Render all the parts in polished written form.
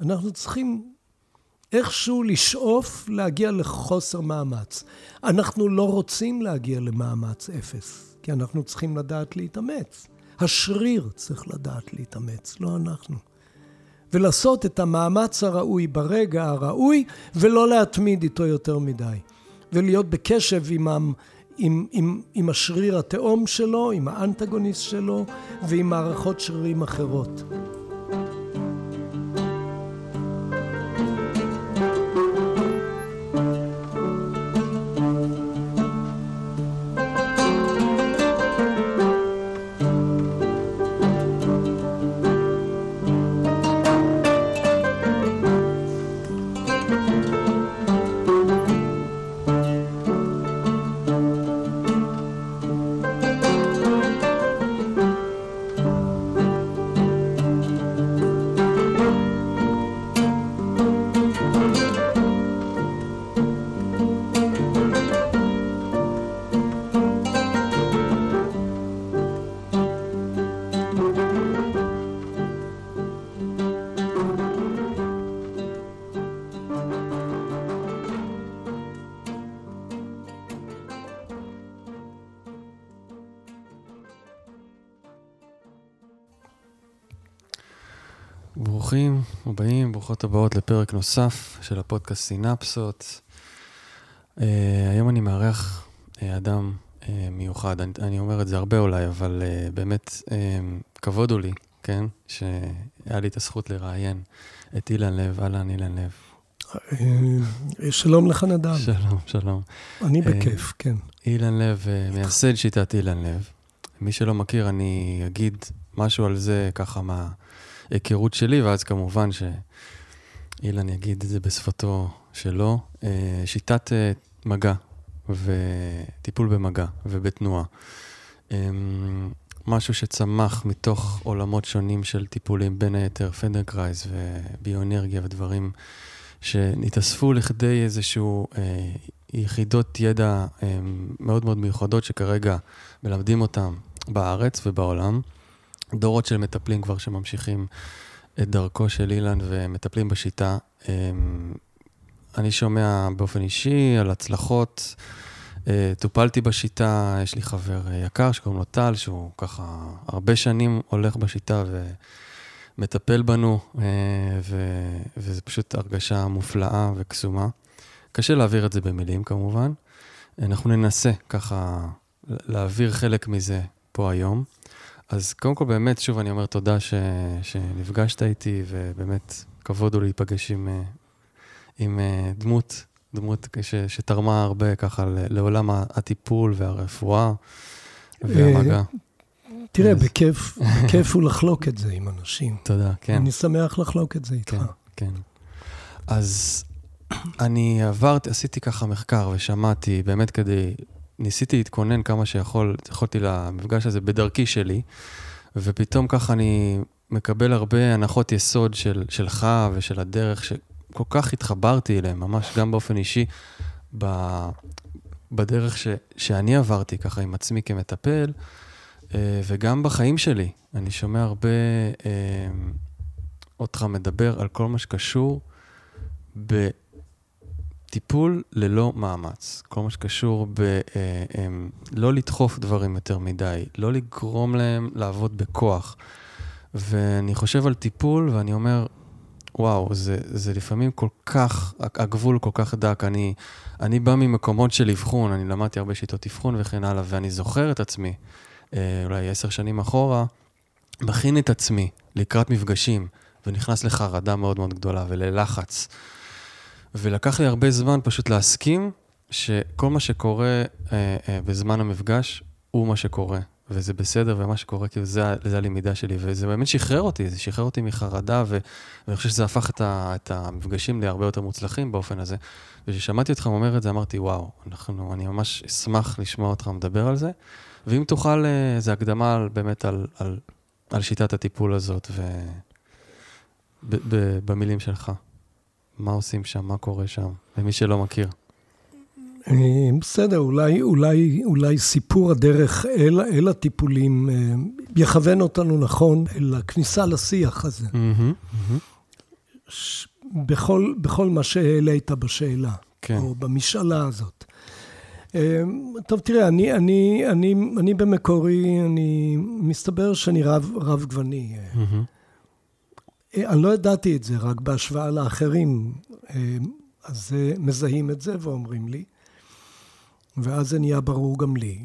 אנחנו צריכים איכשהו לשאוף להגיע לחוסר מאמץ. אנחנו לא רוצים להגיע למאמץ אפס, כי אנחנו צריכים לדעת להתאמץ. השריר צריך לדעת להתאמץ, לא אנחנו. ולעשות את המאמץ הראוי ברגע הראוי, ולא להתמיד איתו יותר מדי. ולהיות בקשב עם השריר התאום שלו, עם האנטגוניסט שלו, ועם מערכות שרירים אחרות. ברוכים ובאים, ברוכות הבאות לפרק נוסף של הפודקאסט סינפסות. היום אני מארח אדם מיוחד, אני אומר את זה הרבה אולי, אבל באמת כבוד הוא לי, כן? שהיה לי את הזכות לראיין את אילן לב, אהלן אילן לב. שלום לך נדב. שלום, שלום. אני בכיף, כן. אילן לב, מייסד שיטת אילן לב. מי שלא מכיר, אני אגיד משהו על זה ככה מה... היכרות שלי, ואז כמובן שאילן יגיד את זה בשפתו שלו, שיטת מגע וטיפול במגע ובתנועה. משהו שצמח מתוך עולמות שונים של טיפולים, בין היתר פלדנקרייז וביואנרגיה ודברים שנתאספו לכדי איזשהו יחידות ידע מאוד מאוד מיוחדות שכרגע מלמדים אותם בארץ ובעולם. דורות של מטפלים כבר שממשיכים את דרכו של אילן ומטפלים בשיטה. אני שומע באופן אישי על הצלחות, טופלתי בשיטה, יש לי חבר יקר שקוראים לו טל, שהוא ככה הרבה שנים הולך בשיטה ומטפל בנו, וזה פשוט הרגשה מופלאה וקסומה. קשה להעביר את זה במילים כמובן. אנחנו ננסה ככה להעביר חלק מזה פה היום. אז קודם כל באמת, שוב אני אומר תודה שנפגשת איתי, ובאמת כבוד הוא להיפגש עם דמות שתרמה הרבה ככה לעולם הטיפול והרפואה והמגע. תראה, בכיף הוא לחלוק את זה עם אנשים. תודה, כן. אני שמח לחלוק את זה איתך. כן. אז אני עשיתי ככה מחקר ושמעתי באמת כדי... ניסיתי להתכונן כמה שיכולתי למפגש הזה בדרכי שלי, ופתאום ככה אני מקבל הרבה הנחות יסוד שלך ושל הדרך, שכל כך התחברתי אליהם, ממש גם באופן אישי, בדרך שאני עברתי ככה עם עצמי כמטפל, וגם בחיים שלי. אני שומע הרבה אותך מדבר על כל מה שקשור טיפול ללא מאמץ, כל מה שקשור לא לדחוף דברים יותר מדי, לא לגרום להם לעבוד בכוח. ואני חושב על טיפול ואני אומר, וואו, זה לפעמים כל כך, הגבול כל כך דק. אני בא ממקומות של אבחון, אני למדתי הרבה שיטות אבחון וכן הלאה, ואני זוכר את עצמי, אולי 10 שנים אחורה, מכין את עצמי לקראת מפגשים, ונכנס לחרדה מאוד מאוד גדולה וללחץ. ולקח לי הרבה זמן פשוט להסכים שכל מה שקורה בזמן המפגש הוא מה שקורה, וזה בסדר, ומה שקורה כאילו זה הלמידה שלי, וזה באמת שחרר אותי, זה שחרר אותי מחרדה, ואני חושב שזה הפך את המפגשים להרבה יותר מוצלחים באופן הזה, וכששמעתי אותך אומר את זה, אמרתי, וואו, אני ממש אשמח לשמוע אותך מדבר על זה, ואם תוכל, זה הקדמה באמת על שיטת הטיפול הזאת, במילים שלך. מה עושים שם, מה קורה שם, למי שלא מכיר. בסדר, אולי סיפור הדרך אל הטיפולים יכוון אותנו נכון, אל הכניסה לשיח הזה. בכל מה שהעלית בשאלה, או במשאלה הזאת. טוב, תראה, אני במקורי, אני מסתבר שאני רב גווני. אני לא ידעתי את זה, רק בהשוואה לאחרים. אז מזהים את זה ואומרים לי. ואז זה נהיה ברור גם לי.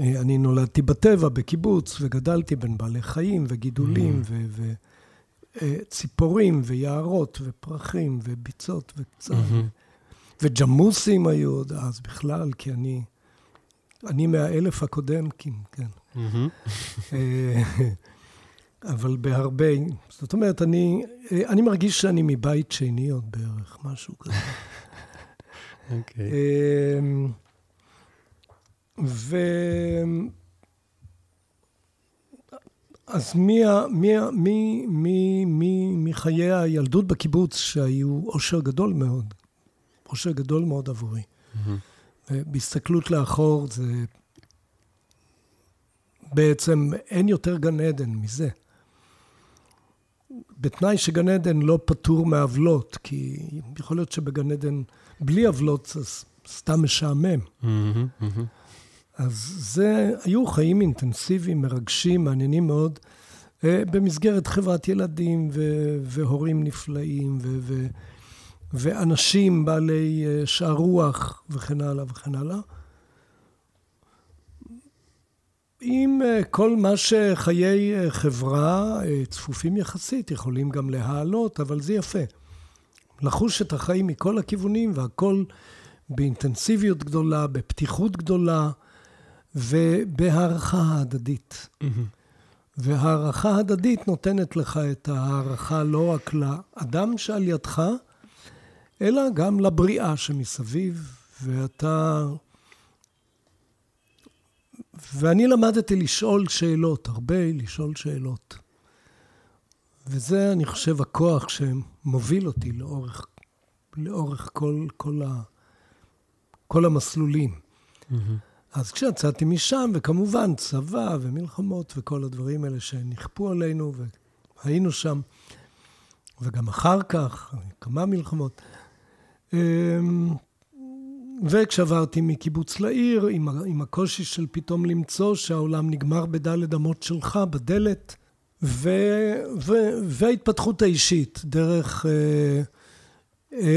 אני נולדתי בטבע, בקיבוץ, וגדלתי בין בעלי חיים וגידולים וציפורים ויערות ופרחים וביצות וקצת. וג'מוסים היו עוד אז בכלל, כי אני מה1000 הקודם, כן. אבל בהרבה, זאת אומרת, אני מרגיש שאני מבית שני עוד בערך, משהו כזה. אוקיי. אז מחיי הילדות בקיבוץ שהיו אושר גדול מאוד עבורי. בהסתכלות לאחור זה בעצם אין יותר גן עדן מזה. בתנאי שגן עדן לא פטור מעבלות, כי יכול להיות שבגן עדן בלי עבלות זה סתם משעמם. אז זה היו חיים אינטנסיביים, מרגשים, מעניינים מאוד, במסגרת חברת ילדים והורים נפלאים ואנשים בעלי שער רוח וכן הלאה וכן הלאה. עם כל מה שחיי חברה צפופים יחסית, יכולים גם להעלות, אבל זה יפה. לחוש את החיים מכל הכיוונים, והכל באינטנסיביות גדולה, בפתיחות גדולה, ובהערכה הדדית. והערכה הדדית נותנת לך את הערכה לא רק לאדם שעל ידך, אלא גם לבריאה שמסביב, ואני למדתי לשאול שאלות, הרבה לשאול שאלות. וזה, אני חושב, הכוח שמוביל אותי לאורך כל המסלולים. אז כשיצאתי משם, וכמובן צבא ומלחמות וכל הדברים האלה שנכפו עלינו, והיינו שם, וגם אחר כך, כמה מלחמות. וכשעברתי מקיבוץ לעיר, עם הקושי של פתאום למצוא שהעולם נגמר בדלת אמות שלך, בדלת, וההתפתחות האישית, דרך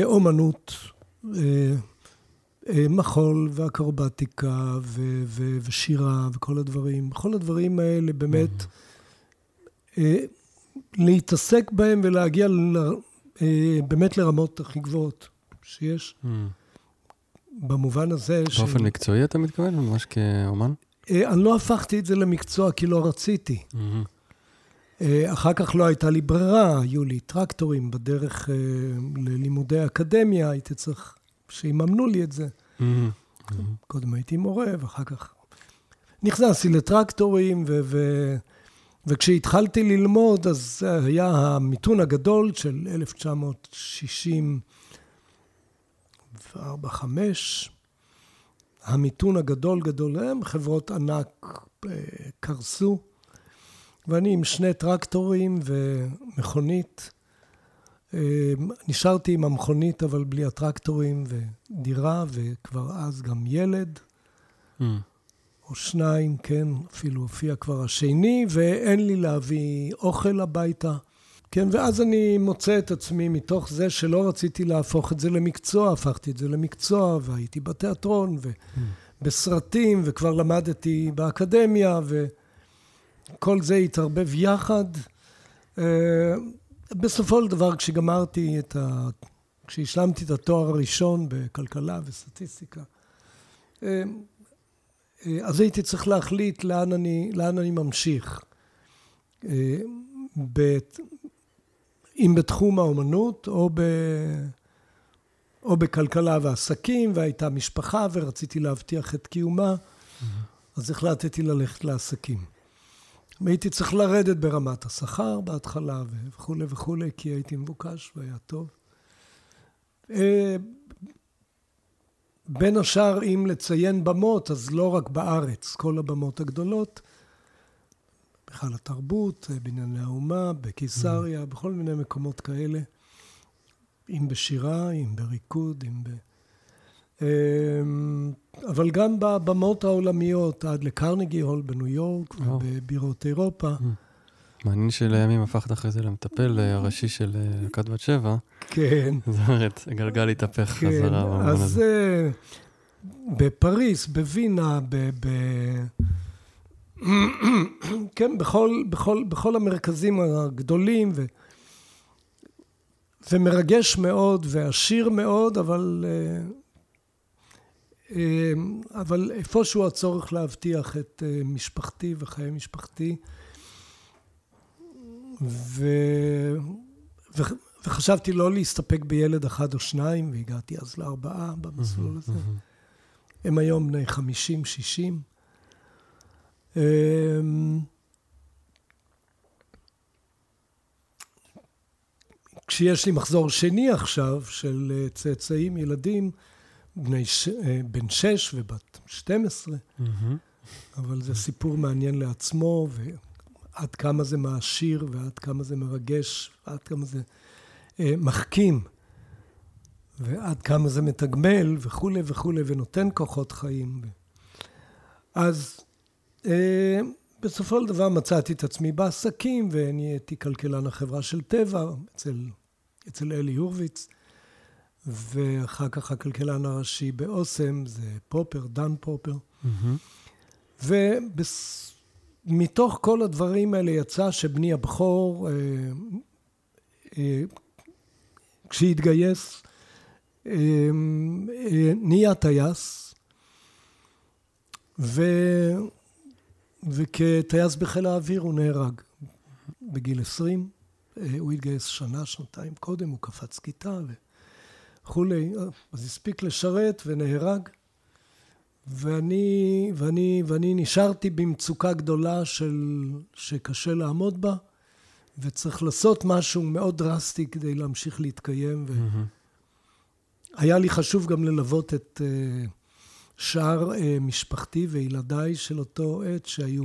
אומנות, מחול ואקרובטיקה ושירה וכל הדברים. כל הדברים האלה באמת להתעסק בהם ולהגיע באמת לרמות הכי גבוהות שיש. במובן הזה... באופן מקצועי אתה מתכוון? ממש כאומן? אני לא הפכתי את זה למקצוע כי לא רציתי. אחר כך לא הייתה לי ברירה, היו לי טרקטורים בדרך ללימודי אקדמיה, הייתי צריך שיממנו לי את זה. קודם הייתי מורה, ואחר כך נכנסתי לטרקטורים, וכשהתחלתי ללמוד, אז היה המיתון הגדול של 1964-5, המיתון הגדול, הם חברות ענק קרסו, ואני עם 2 טרקטורים ומכונית, נשארתי עם המכונית אבל בלי הטרקטורים ודירה, וכבר אז גם ילד או 2, כן, אפילו הופיע כבר השני, ואין לי להביא אוכל הביתה, כן, ואז אני מוצא את עצמי מתוך זה שלא רציתי להפוך את זה למקצוע, הפכתי את זה למקצוע, והייתי בתיאטרון ובסרטים, וכבר למדתי באקדמיה, וכל זה התערבב יחד. בסופו של דבר, כשהשלמתי את התואר הראשון בכלכלה וסטטיסטיקה, אז הייתי צריך להחליט לאן אני ממשיך. אם בתחום האומנות או בכלכלה ועסקים, והייתה משפחה ורציתי להבטיח את קיומה, אז החלטתי ללכת לעסקים. הייתי צריך לרדת ברמת השכר בהתחלה וכו', כי הייתי מבוקש והיה טוב. בין השאר, אם לציין במות, אז לא רק בארץ, כל הבמות הגדולות, בכלל התרבות, בנייני האומה, בקיסריה, בכל מיני מקומות כאלה, אם בשירה, אם בריקוד, אם ב... אבל גם בבמות העולמיות, עד לקרנגי הול בניו יורק ובבירות אירופה. מעניין שלימים הפכת אחרי זה למטפל הראשי של להקת בת שבע. כן. זאת אומרת, גלגל התהפך חזרה במובן הזה. אז בפריז, בווינה, כן, בכל המרכזים הגדולים, ומרגש מאוד ועשיר מאוד, אבל איפשהו הצורך להבטיח את משפחתי וחיי משפחתי, וחשבתי לא להסתפק בילד אחד או שניים, והגעתי אז ל4 במסלול הזה. הם היום בני 50-60. כשיש לי מחזור שני עכשיו של צאצאים, ילדים, בן 6 ובת 12, אבל זה סיפור מעניין לעצמו, ועד כמה זה מעשיר, ועד כמה זה מרגש, ועד כמה זה מחכים, ועד כמה זה מתגמל, וכו' וכו', ונותן כוחות חיים. אז בסופו של דבר מצאתי את עצמי בעסקים, ונהייתי כלכלן החברה של טבע, אצל אלי הורוויץ, ואחר כך הכלכלן הראשי באוסם, זה פופר, דן פופר. ומתוך כל הדברים האלה יצא שבני הבכור, כשהתגייס, נהיה טייס, וכטייס בחיל האוויר הוא נהרג בגיל 20, הוא התגייס שנה, שנתיים קודם, הוא קפץ כיתה וכולי, אז הספיק לשרת ונהרג, ואני נשארתי במצוקה גדולה שקשה לעמוד בה, וצריך לעשות משהו מאוד דרסטי כדי להמשיך להתקיים, והיה לי חשוב גם ללוות את... שאר משפחתי וילדיי של אותו עת שהיו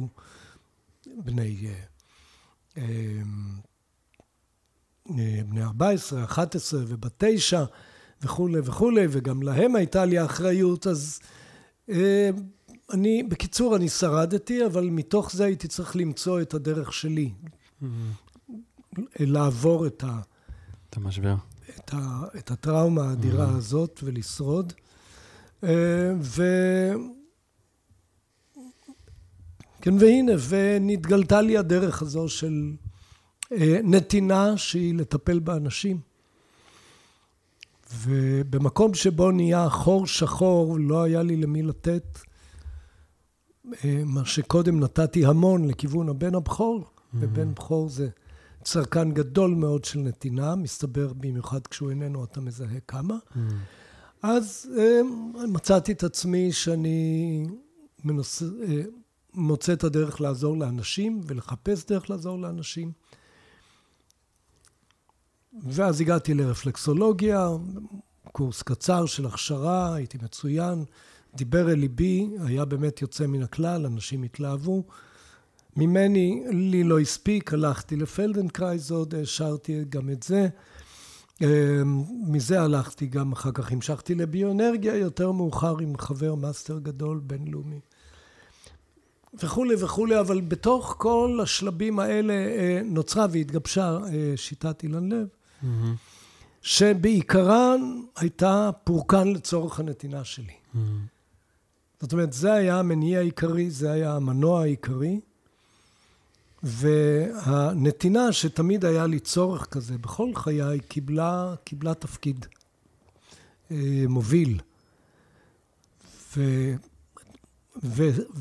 בני 14, 11 וב9 וכו' וכו', וגם להם הייתה לי אחריות, אז בקיצור אני שרדתי, אבל מתוך זה הייתי צריך למצוא את הדרך שלי, לעבור את המשבר, את הטראומה האדירה הזאת ולשרוד. כן, והנה, ונתגלתה לי הדרך הזו של נתינה שהיא לטפל באנשים. ובמקום שבו נהיה חור שחור, לא היה לי למי לתת, מה שקודם נתתי המון לכיוון הבן הבכור, ובן בכור זה צרכן גדול מאוד של נתינה, מסתבר במיוחד כשהוא איננו אתה מזהה כמה. אז מצאתי את עצמי שאני מוצא את הדרך לעזור לאנשים, ולחפש דרך לעזור לאנשים. ואז הגעתי לרפלקסולוגיה, קורס קצר של הכשרה, הייתי מצוין, דיבר אל ליבי, היה באמת יוצא מן הכלל, אנשים התלהבו. ממני, לי לא הספיק, הלכתי לפלדנקרייז עוד, השארתי גם את זה. מזה הלכתי גם, אחר כך המשכתי לביואנרגיה, יותר מאוחר עם חבר מאסטר גדול, בן לומי. וכולי וכולי, אבל בתוך כל השלבים האלה נוצרה והתגבשה שיטת אילן לב, שבעיקרן הייתה פורקן לצורך הנתינה שלי. זאת אומרת, זה היה המניע העיקרי, זה היה המנוע העיקרי, והנתינה שתמיד היה לי צורך כזה, בכל חיי קיבלה תפקיד מוביל.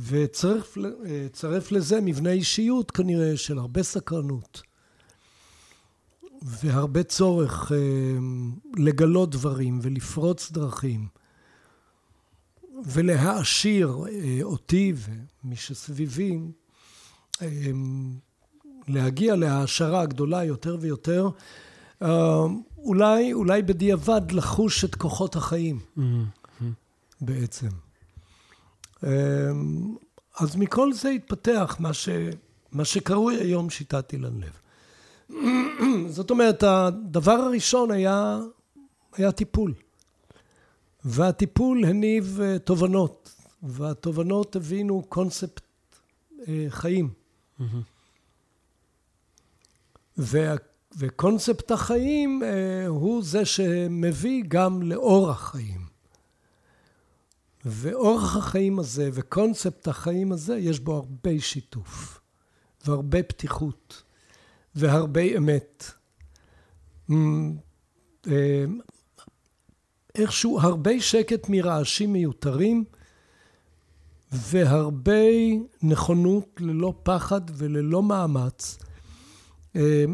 וצרף לזה מבנה אישיות כנראה של הרבה סקרנות, והרבה צורך לגלות דברים ולפרוץ דרכים, ולהעשיר אותי ומי שסביבי, להגיע להעשרה הגדולה יותר ויותר, אולי בדיעבד לחוש את כוחות החיים בעצם. אז מכל זה התפתח מה מה שקרוי היום שיטת אילן לב. זאת אומרת, הדבר הראשון היה טיפול. והטיפול הניב תובנות, והתובנות הבינו קונספט חיים. וקונספט החיים הוא זה שמביא גם לאורח חיים. ואורח החיים הזה וקונספט החיים הזה יש בו הרבה שיתוף, והרבה פתיחות, והרבה אמת. איכשהו הרבה שקט מרעשים מיותרים, והרבה נכונות ללא פחד וללא מאמץ,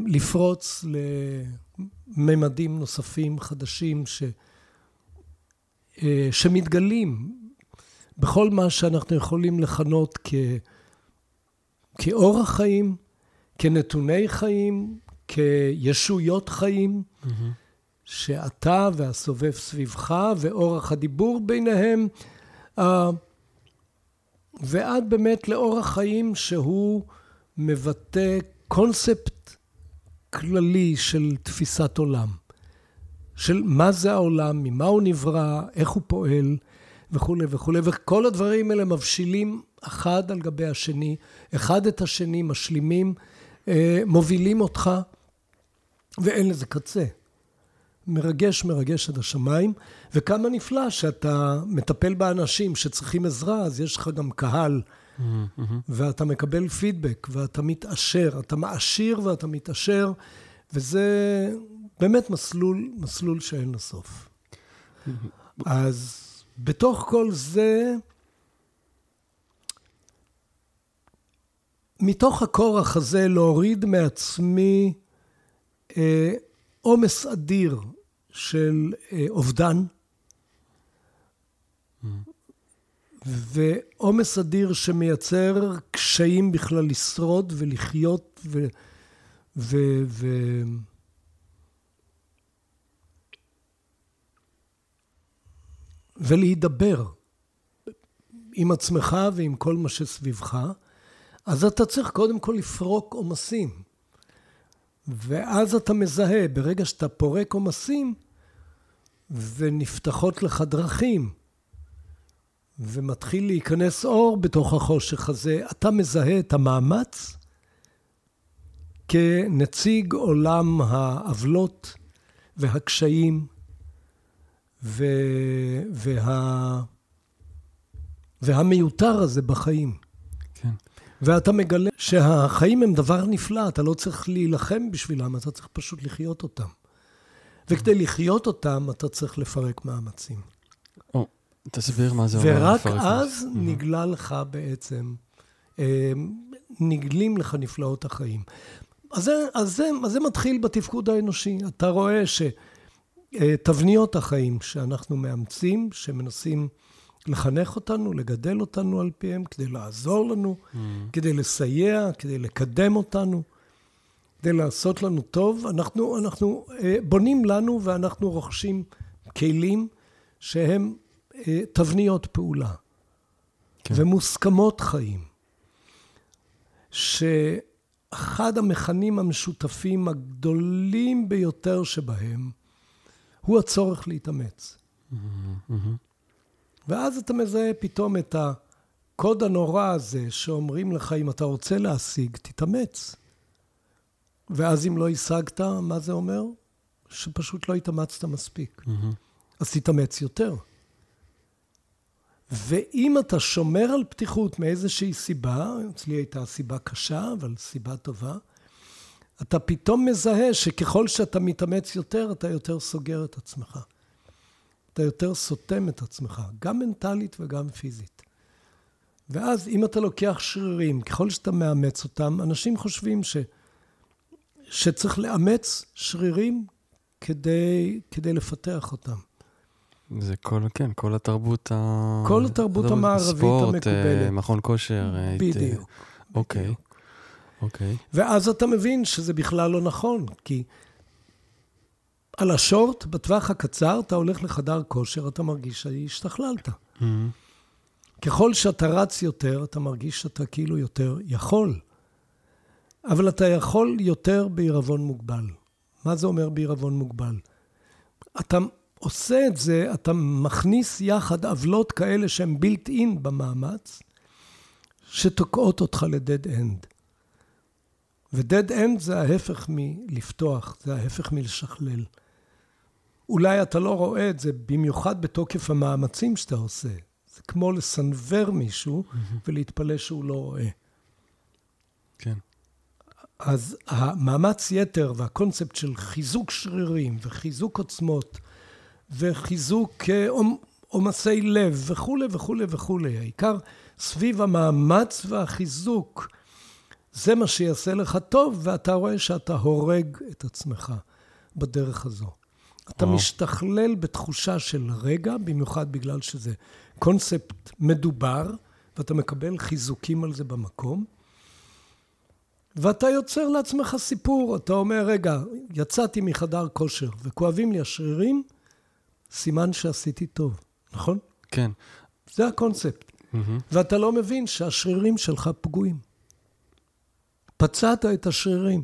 לפרוץ לממדים נוספים חדשים שמתגלים בכל מה שאנחנו יכולים לכנות כאורח חיים, כנתוני חיים, כישויות חיים, שאתה והסובב סביבך ואורח הדיבור ביניהם, ועד באמת לאורח חיים שהוא מבטא קונספט כללי של תפיסת עולם, של מה זה העולם, ממה הוא נברא, איך הוא פועל וכו' וכו'. וכל הדברים האלה מבשילים אחד על גבי השני, אחד את השני משלימים, מובילים אותך, ואין לזה קצה. מרגש, מרגש עד השמיים, וכמה נפלא שאתה מטפל באנשים שצריכים עזרה, אז יש לך גם קהל, ואתה מקבל פידבק, ואתה מתעשר, אתה מעשיר ואתה מתעשר, וזה באמת מסלול שאין לסוף. אז בתוך כל זה, מתוך הכורח הזה להוריד מעצמי עומס אדיר של אובדן, ועומס אדיר שמייצר קשיים בכלל לשרוד ולחיות ולהידבר עם עצמך ועם כל מה שסביבך. אז אתה צריך קודם כל לפרוק עומסים, ואז אתה מזהה, ברגע שאתה פורק עומסים ונפתחות לך דרכים ומתחיל להיכנס אור בתוך החושך הזה, אתה מזהה את המאמץ כנציג עולם העבלות והקשיים והמיותר הזה בחיים. כן. ואתה מגלה שהחיים הם דבר נפלא, אתה לא צריך להילחם בשבילם, אתה צריך פשוט לחיות אותם. וכדי לחיות אותם, אתה צריך לפרק מאמצים. תסביר מה זה אומר. ורק אז נגלה לך בעצם, נגלים לך נפלאות החיים. אז זה מתחיל בתפקוד האנושי. אתה רואה שתבניות החיים שאנחנו מאמצים, שמנסים לחנך אותנו, לגדל אותנו על פיהם, כדי לעזור לנו, כדי לסייע, כדי לקדם אותנו, כדי לעשות לנו טוב, אנחנו בונים לנו ואנחנו רוכשים כלים שהם תבניות פעולה, כן. ומוסכמות חיים, שאחד המכנים המשותפים הגדולים ביותר שבהם הוא הצורך להתאמץ. ואז אתה מזהה פתאום את הקוד הנורא הזה שאומרים לך, אם אתה רוצה להשיג, תתאמץ. ואז אם לא השגת, מה זה אומר? שפשוט לא התאמצת מספיק. אז תתאמץ יותר. ואם אתה שומר על פתיחות מאיזושהי סיבה, אצלי הייתה סיבה קשה, אבל סיבה טובה, אתה פתאום מזהה שככל שאתה מתאמץ יותר, אתה יותר סוגר את עצמך. אתה יותר סותם את עצמך, גם מנטלית וגם פיזית. ואז אם אתה לוקח שרירים, ככל שאתה מאמץ אותם, אנשים חושבים שצריך לאמץ שרירים כדי לפתח אותם. זה כל, כן, כל התרבות המערבית המקובלת. מכון כושר. בדיוק. אוקיי. אוקיי. ואז אתה מבין שזה בכלל לא נכון, כי על השורט, בטווח הקצר, אתה הולך לחדר כושר, אתה מרגיש שהשתכללת. ככל שאתה רץ יותר, אתה מרגיש שאתה כאילו יותר יכול. אבל אתה יכול יותר בעירבון מוגבל. מה זה אומר בעירבון מוגבל? אתה עושה את זה, אתה מכניס יחד עוולות כאלה שהן built in במאמץ, שתוקעות אותך לדד אנד. ודד אנד זה ההפך מלפתוח, זה ההפך מלשכלל. אולי אתה לא רואה את זה, במיוחד בתוקף המאמצים שאתה עושה. זה כמו לסנבר מישהו ולהתפלא שהוא לא רואה. כן. אז המאמץ יתר והקונספט של חיזוק שרירים וחיזוק עוצמות וחיזוק עומסי לב וכו' וכו' וכו'. העיקר סביב המאמץ והחיזוק, זה מה שיעשה לך טוב, ואתה רואה שאתה הורג את עצמך בדרך הזו. אתה משתכלל בתחושה של רגע, במיוחד בגלל שזה קונספט מדובר, ואתה מקבל חיזוקים על זה במקום, ואתה יוצר לעצמך סיפור. אתה אומר, רגע, יצאתי מחדר כושר וכואבים לי השרירים, סימן שעשיתי טוב, נכון? כן. זה הקונספט. ואתה לא מבין שהשרירים שלך פגועים. פצעת את השרירים.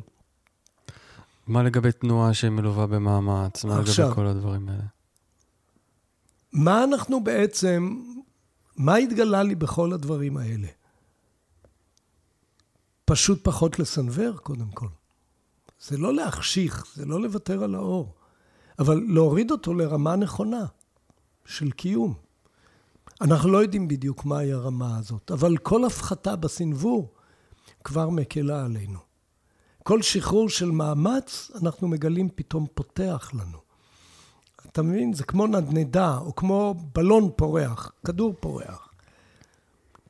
מה לגבי תנועה שמלווה במאמץ? מה עכשיו, לגבי כל הדברים האלה? מה אנחנו בעצם, מה התגלה לי בכל הדברים האלה? פשוט פחות לסנבר, קודם כל. זה לא להחשיך, זה לא לוותר על האור, אבל להוריד אותו לרמה נכונה של קיום. אנחנו לא יודעים בדיוק מהי הרמה הזאת, אבל כל הפחתה בסנבור כבר מקלה עלינו. כל שחרור של מאמץ, אנחנו מגלים פתאום פותח לנו. אתה מבין? זה כמו נדנדה, או כמו בלון פורח, כדור פורח.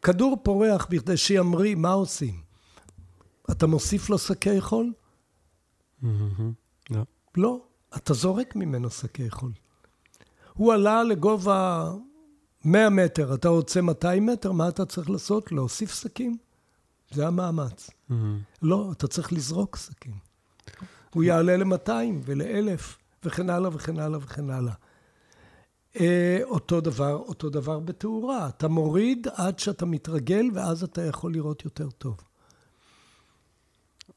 כדור פורח, בכדי שימרי, מה עושים? אתה מוסיף לו שקי חול? לא. לא, אתה זורק ממנו שקי חול. הוא עלה לגובה 100 מטר, אתה רוצה 200 מטר, מה אתה צריך לעשות? להוסיף שקים? זה המאמץ. לא, אתה צריך לזרוק שקים. הוא יעלה ל-200 ול-1000 וכן הלאה וכן הלאה וכן הלאה. אותו דבר בתאורה. אתה מוריד עד שאתה מתרגל ואז אתה יכול לראות יותר טוב.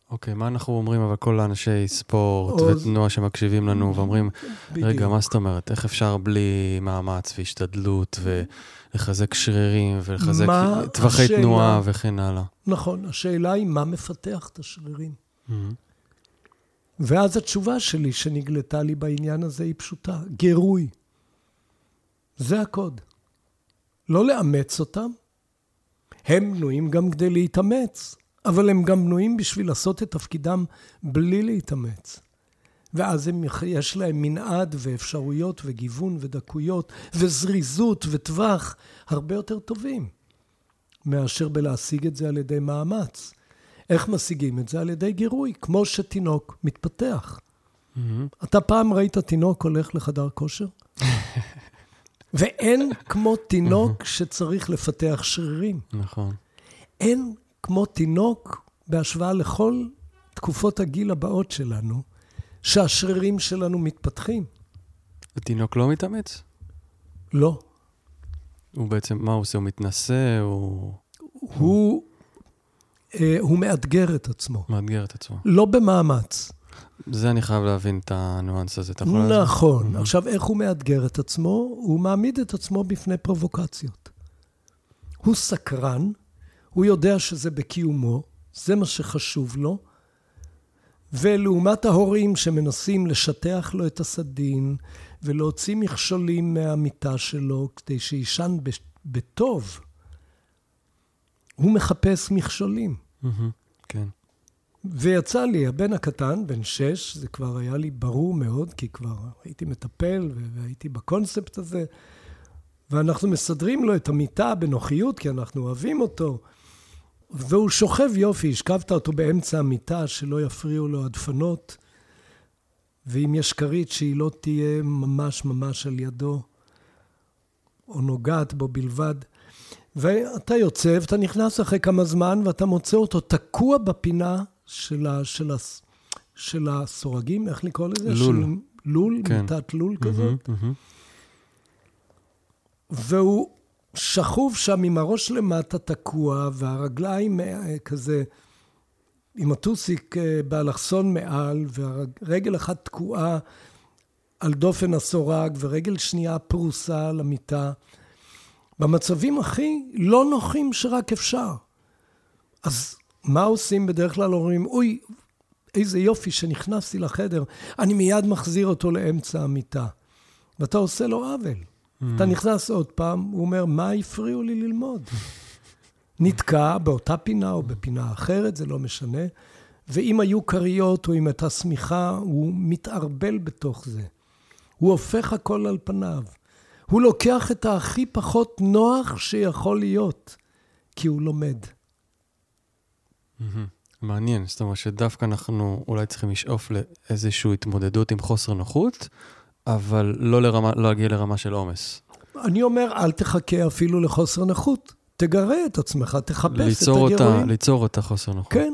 אוקיי, מה אנחנו אומרים, אבל כל האנשי ספורט ותנועה שמקשיבים לנו ואומרים, רגע, מה זאת אומרת? איך אפשר בלי מאמץ והשתדלות ולחזק שרירים ולחזק טווחי תנועה וכן הלאה? נכון, השאלה היא מה מפתח את השרירים. ואז התשובה שלי שנגלתה לי בעניין הזה היא פשוטה, גירוי. זה הקוד. לא לאמץ אותם, הם בנויים גם כדי להתאמץ. אבל הם גם בנויים בשביל לעשות את תפקידם בלי להתאמץ. ואז יש להם מנעד ואפשרויות וגיוון ודקויות וזריזות וטווח הרבה יותר טובים מאשר בלהשיג את זה על ידי מאמץ. איך משיגים את זה? על ידי גירוי, כמו שתינוק מתפתח. אתה פעם ראית תינוק הולך לחדר כושר? ואין כמו תינוק שצריך לפתח שרירים. נכון. אין כמו תינוק, בהשוואה לכל תקופות הגיל הבאות שלנו, שהשרירים שלנו מתפתחים. התינוק לא מתאמץ? לא. הוא בעצם, מה הוא עושה? הוא מתנסה? הוא מאתגר את עצמו. מאתגר את עצמו. לא במאמץ. זה אני חייב להבין את הנואנס הזה. נכון. עכשיו, איך הוא מאתגר את עצמו? הוא מעמיד את עצמו בפני פרובוקציות. הוא סקרן, הוא יודע שזה בקיומו, זה מה שחשוב לו, ולעומת ההורים שמנסים לשטח לו את הסדין, ולהוציא מכשולים מהמיטה שלו, כדי שישן בטוב, הוא מחפש מכשולים. כן. ויצא לי, הבן הקטן, בן 6, זה כבר היה לי ברור מאוד, כי כבר הייתי מטפל, והייתי בקונספט הזה, ואנחנו מסדרים לו את המיטה בנוחיות, כי אנחנו אוהבים אותו, והוא שוכב יופי, השכבת אותו באמצע המיטה, שלא יפריעו לו הדפנות, ואם יש כרית שהיא לא תהיה ממש ממש על ידו, או נוגעת בו בלבד, ואתה יוצא, ואתה נכנס אחרי כמה זמן, ואתה מוצא אותו תקוע בפינה של הסורגים, איך לקרוא לזה? לול. של לול, כן. מיטת לול כזאת. והוא שכוב שם עם הראש למטה תקוע, והרגליים כזה עם הטוסיק באלכסון מעל, והרגל אחת תקועה על דופן הסורג, ורגל שנייה פרוסה על המיטה, במצבים הכי לא נוחים שרק אפשר. אז מה עושים? בדרך כלל אומרים, אוי, איזה יופי שנכנסתי לחדר, אני מיד מחזיר אותו לאמצע המיטה. ואתה עושה לו עוול. אתה נכנס עוד פעם, הוא אומר, מה הפריעו לי ללמוד? נתקע באותה פינה או בפינה אחרת, זה לא משנה. ואם היו קריות או אם הייתה סמיכה, הוא מתערבל בתוך זה. הוא הופך הכל על פניו. הוא לוקח את הכי פחות נוח שיכול להיות, כי הוא לומד. מעניין, זאת אומרת שדווקא אנחנו אולי צריכים לשאוף לאיזושהי התמודדות עם חוסר נוחות, אבל לא להגיע לרמה של עומס. אני אומר, אל תחכה אפילו לחוסר נוחות. תגרה את עצמך, תחפש את הגירויים. ליצור אותה חוסר נוחות. כן.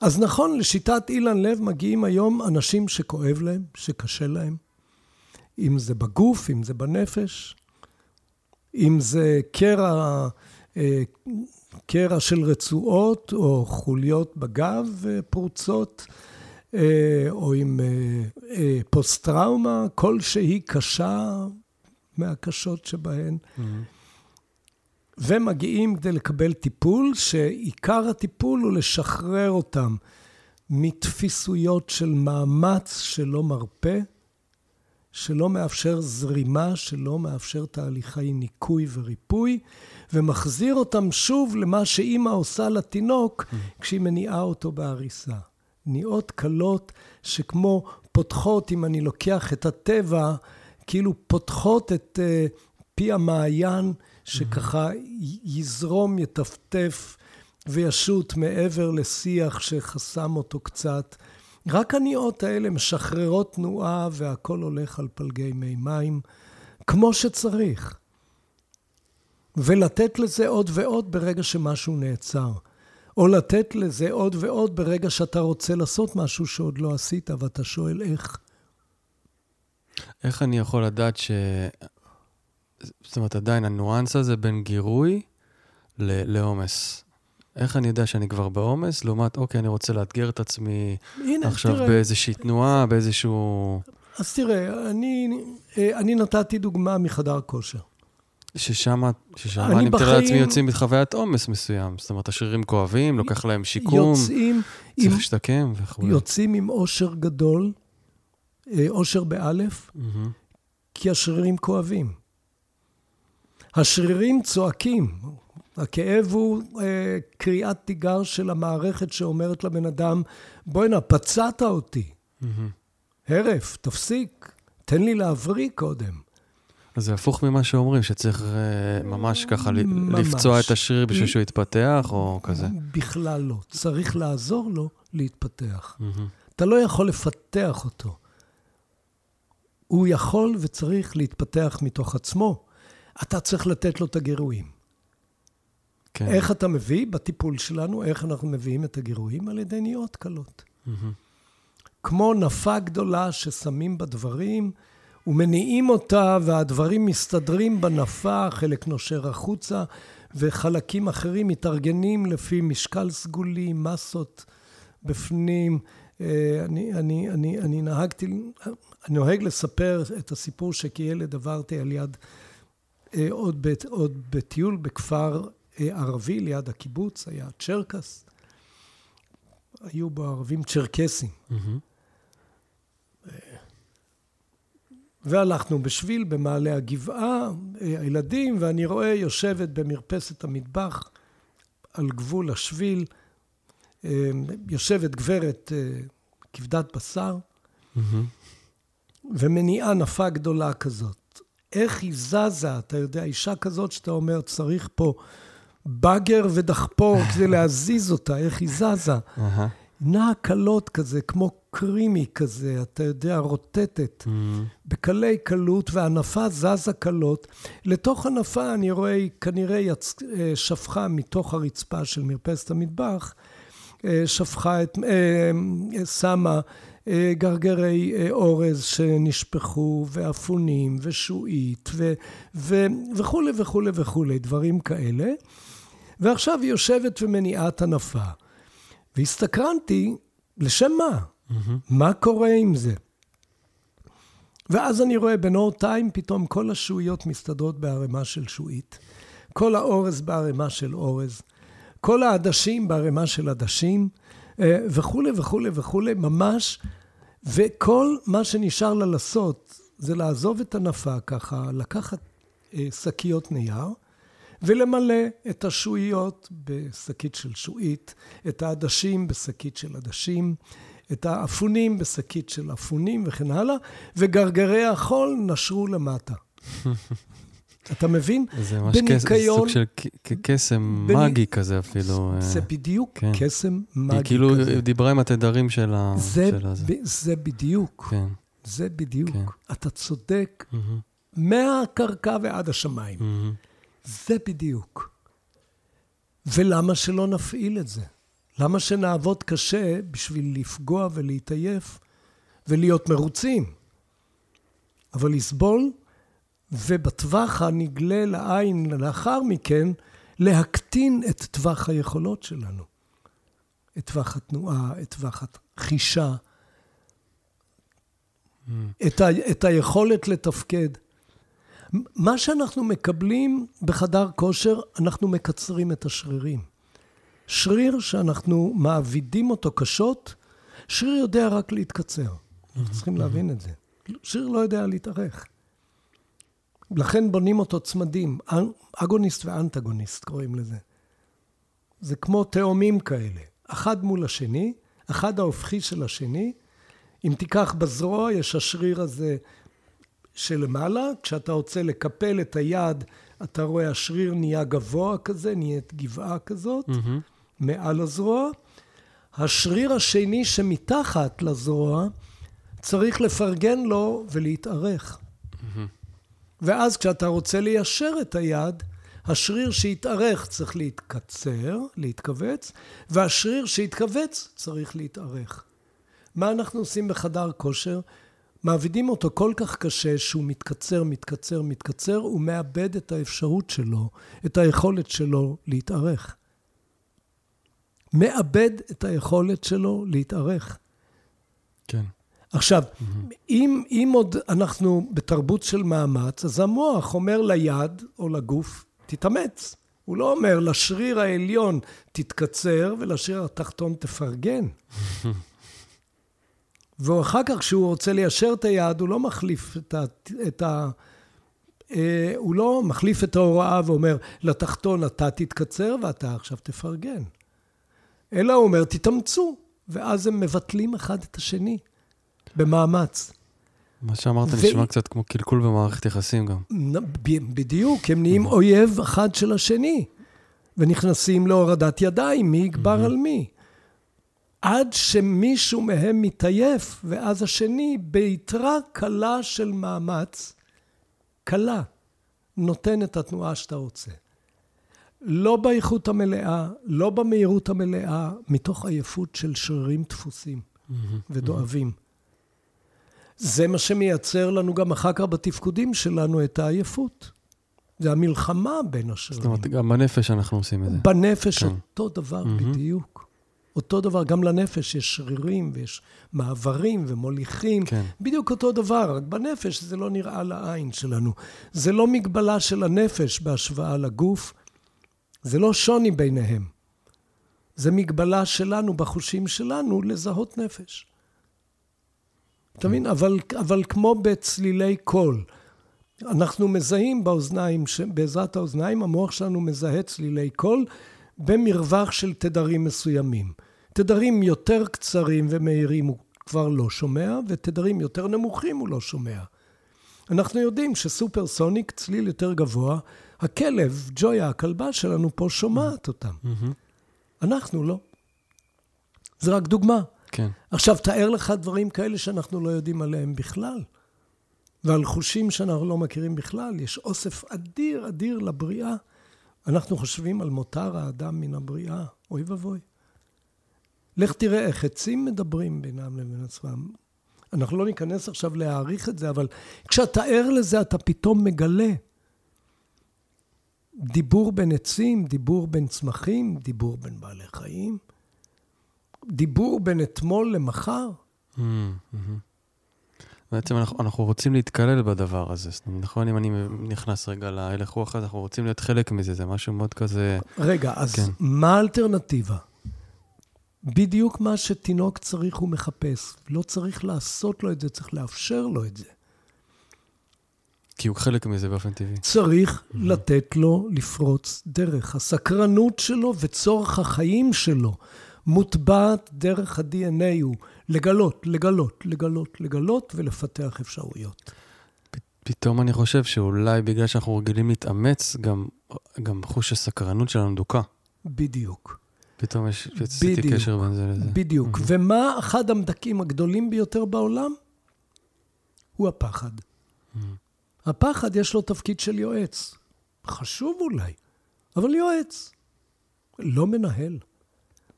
אז נכון, לשיטת אילן לב מגיעים היום אנשים שכואב להם, שקשה להם. אם זה בגוף, אם זה בנפש, אם זה קרע של רצועות או חוליות בגב פרוצות, או עם פוסט-טראומה, כלשהי קשה מהקשות שבהן. ומגיעים כדי לקבל טיפול, שעיקר הטיפול הוא לשחרר אותם מתפיסויות של מאמץ שלא מרפא, שלא מאפשר זרימה, שלא מאפשר תהליכי ניקוי וריפוי, ומחזיר אותם שוב למה שאימא עושה לתינוק, כשהיא מניעה אותו בהריסה. ניעות קלות שכמו פותחות, אם אני לוקח את הטבע, כאילו פותחות את פי המעיין, שככה יזרום, יטפטף וישוט מעבר לשיח שחסם אותו קצת. רק הניעות האלה משחררות תנועה והכל הולך על פלגי מי מים כמו שצריך. ולתת לזה עוד ועוד ברגע שמשהו נעצר. או לתת לזה עוד ועוד ברגע שאתה רוצה לעשות משהו שעוד לא עשית ואתה שואל איך. איך אני יכול לדעת ש... זאת אומרת, עדיין הנואנס הזה בין גירוי לעומס. איך אני יודע שאני כבר בעומס? לעומת, אוקיי, אני רוצה לאתגר את עצמי עכשיו באיזושהי תנועה, באיזשהו... אז תראה, אני נתתי דוגמה מחדר כושר. ששם אני מתאר לעצמי יוצאים בחוויית עומס מסוים. זאת אומרת, השרירים כואבים, לוקח להם שיקום, צריך להשתקם וכו'. יוצאים עם אושר גדול, אושר באלף, כי השרירים כואבים. השרירים צועקים, הכאב הוא קריאת תיגר של המערכת שאומרת לבן אדם, בואי נה, פצעת אותי, הרף, תפסיק, תן לי להבריא קודם. אז זה הפוך ממה שאומרים, שצריך ממש ככה לפצוע את השריר בשביל שהוא יתפתח או כזה. בכלל לא, צריך לעזור לו להתפתח. אתה לא יכול לפתח אותו. הוא יכול וצריך להתפתח מתוך עצמו. אתה צריך לתת לו את הגירויים. כן. איך אתה מביא בטיפול שלנו, איך אנחנו מביאים את הגירויים? על ידי ניות קלות. כמו נפה גדולה ששמים בדברים, ומניעים אותה, והדברים מסתדרים בנפה, חלק נושר החוצה, וחלקים אחרים מתארגנים לפי משקל סגולי, מסות בפנים. אני נוהג לספר את הסיפור שכילד עברתי על יד... עוד בטיול בכפר ערבי ליד הקיבוץ, היה צ'רקס, היו בו ערבים צ'רקסים. והלכנו בשביל במעלה הגבעה, הילדים, ואני רואה יושבת במרפסת המטבח, על גבול השביל, יושבת גברת כבדת בשר, ומניעה נפה גדולה כזאת. איך היא זזה, אתה יודע, אישה כזאת שאתה אומר, צריך פה בגר ודחפור כדי להזיז אותה, איך היא זזה. נעה קלות כזה, כמו קרימי כזה, אתה יודע, רוטטת, בקלי קלות, והענפה זזה קלות. לתוך ענפה אני רואה, כנראה שפכה מתוך הרצפה של מרפסת המטבח, שפכה את, שמה, גרגרי אורז שנשפחו, ואפונים, ושועית, וכו' וכו' וכו', דברים כאלה. ועכשיו היא יושבת ומניעת ענפה. והסתקרנתי, לשם מה? מה קורה עם זה? ואז אני רואה בנורתיים, פתאום כל השועיות מסתדרות בהרמה של שועית, כל האורז בהרמה של אורז, כל העדשים בהרמה של עדשים, וכו' וכו' וכו', ממש, וכל מה שנשאר לה לעשות, זה לעזוב את הנפה ככה, לקחת שקיות נייר, ולמלא את השועיות בשקית של שועית, את העדשים בשקית של עדשים, את האפונים בשקית של אפונים וכן הלאה, וגרגרי החול נשרו למטה. אתה מבין? זה ממש סוג של קסם מגי כזה אפילו. זה בדיוק קסם מגי כזה. היא כאילו דיברה עם התדרים של הזה. זה בדיוק. זה בדיוק. אתה צודק מהקרקע ועד השמיים. זה בדיוק. ולמה שלא נפעיל את זה? למה שנעבוד קשה בשביל לפגוע ולהתעייף ולהיות מרוצים? אבל לסבול ובטווח הנגלה לעין לאחר מכן להקטין את טווח היכולות שלנו. את טווח התנועה, את טווח החישה, את היכולת לתפקד. מה שאנחנו מקבלים בחדר כושר, אנחנו מקצרים את השרירים. שריר שאנחנו מעבידים אותו קשות, שריר יודע רק להתקצר. אנחנו צריכים להבין את זה. שריר לא יודע להתארך. לכן בונים אותו צמדים, אגוניסט ואנטגוניסט קוראים לזה. זה כמו תאומים כאלה. אחד מול השני, אחד ההופכי של השני. אם תיקח בזרוע, יש השריר הזה שלמעלה. כשאתה רוצה לקפל את היד, אתה רואה השריר נהיה גבוה כזה, נהיית גבעה כזאת. מעל הזרוע. השריר השני שמתחת לזרוע, צריך לפרגן לו ולהתארך. ואז כשאתה רוצה ליישר את היד, השריר שהתארך צריך להתקצר, להתכווץ, והשריר שהתכווץ צריך להתארך. מה אנחנו עושים בחדר כושר? מעבידים אותו כל כך קשה שהוא מתקצר, מתקצר, מתקצר, הוא מאבד את האפשרות שלו, את היכולת שלו להתארך. מאבד את היכולת שלו להתארך. כן. עכשיו, אם עוד אנחנו בתרבות של מאמץ, אז המוח אומר ליד או לגוף, תתאמץ. הוא לא אומר לשריר העליון תתקצר ולשריר התחתון תפרגן. ואחר כך כשהוא רוצה ליישר את היד, הוא לא מחליף הוא לא מחליף את ההוראה ואומר, לתחתון אתה תתקצר ואתה עכשיו תפרגן. אלא הוא אומר, תתאמצו, ואז הם מבטלים אחד את השני. במאמץ. מה שאמרת נשמע קצת כמו קלקול במערכת יחסים גם. בדיוק, הם נהיים אויב אחד של השני, ונכנסים להורדת ידיים, מי יגבר על מי. עד שמישהו מהם מתעייף, ואז השני ביתרה קלה של מאמץ, קלה, נותן את התנועה שאתה רוצה. לא באיכות המלאה, לא במהירות המלאה, מתוך עייפות של שרירים דפוסים ודואבים. זה מה שמייצר לנו גם אחר כך בתפקודים שלנו את העייפות. זה המלחמה בין השרירים. זאת אומרת, גם בנפש אנחנו עושים את זה. בנפש אותו דבר בדיוק. אותו דבר, גם לנפש יש שרירים ויש מעברים ומוליכים. כן. בדיוק אותו דבר, רק בנפש זה לא נראה לעין שלנו. זה לא מגבלה של הנפש בהשוואה לגוף. זה לא שוני ביניהם. זה מגבלה שלנו, בחושים שלנו, לזהות נפש. כן. אתה מבין? אבל כמו בצלילי קול. אנחנו מזהים באוזניים, בעזרת האוזניים, המוח שלנו מזהה צלילי קול, במרווח של תדרים מסוימים. תדרים יותר קצרים ומהירים הוא כבר לא שומע, ותדרים יותר נמוכים הוא לא שומע. אנחנו יודעים שסופרסוניק, צליל יותר גבוה, הכלב, ג'ויה, הכלבה שלנו פה שומעת אותם. אנחנו לא. זה רק דוגמה. כן. עכשיו, תאר לך דברים כאלה שאנחנו לא יודעים עליהם בכלל, ועל חושים שאנחנו לא מכירים בכלל. יש אוסף אדיר, אדיר לבריאה. אנחנו חושבים על מותר האדם מן הבריאה, אוי ובוי. לך תראה איך עצים מדברים בינם לבין עצמם. אנחנו לא ניכנס עכשיו להעריך את זה, אבל כשאתה ער לזה, אתה פתאום מגלה. דיבור בין עצים, דיבור בין צמחים, דיבור בין בעלי חיים. דיבור בין אתמול למחר. בעצם אנחנו רוצים להתקלל בדבר הזה, נכון? אם אני נכנס רגע להלך רוח, אנחנו רוצים להיות חלק מזה, זה משהו מאוד כזה... רגע, אז מה האלטרנטיבה? בדיוק מה שתינוק צריך הוא מחפש. לא צריך לעשות לו את זה, צריך לאפשר לו את זה. כי הוא חלק מזה באופן טבעי. צריך לתת לו לפרוץ דרך. הסקרנות שלו וצורך החיים שלו מוטבעת דרך ה-DNA הוא לגלות, לגלות, לגלות, לגלות ולפתח אפשרויות. פתאום אני חושב שאולי בגלל שאנחנו רגילים להתאמץ, גם חוש הסקרנות שלנו דוקה. בדיוק. פתאום יש קשר בין זה לזה. בדיוק. ומה אחד המדקים הגדולים ביותר בעולם? הוא הפחד. הפחד יש לו תפקיד של יועץ. חשוב אולי, אבל יועץ. לא מנהל.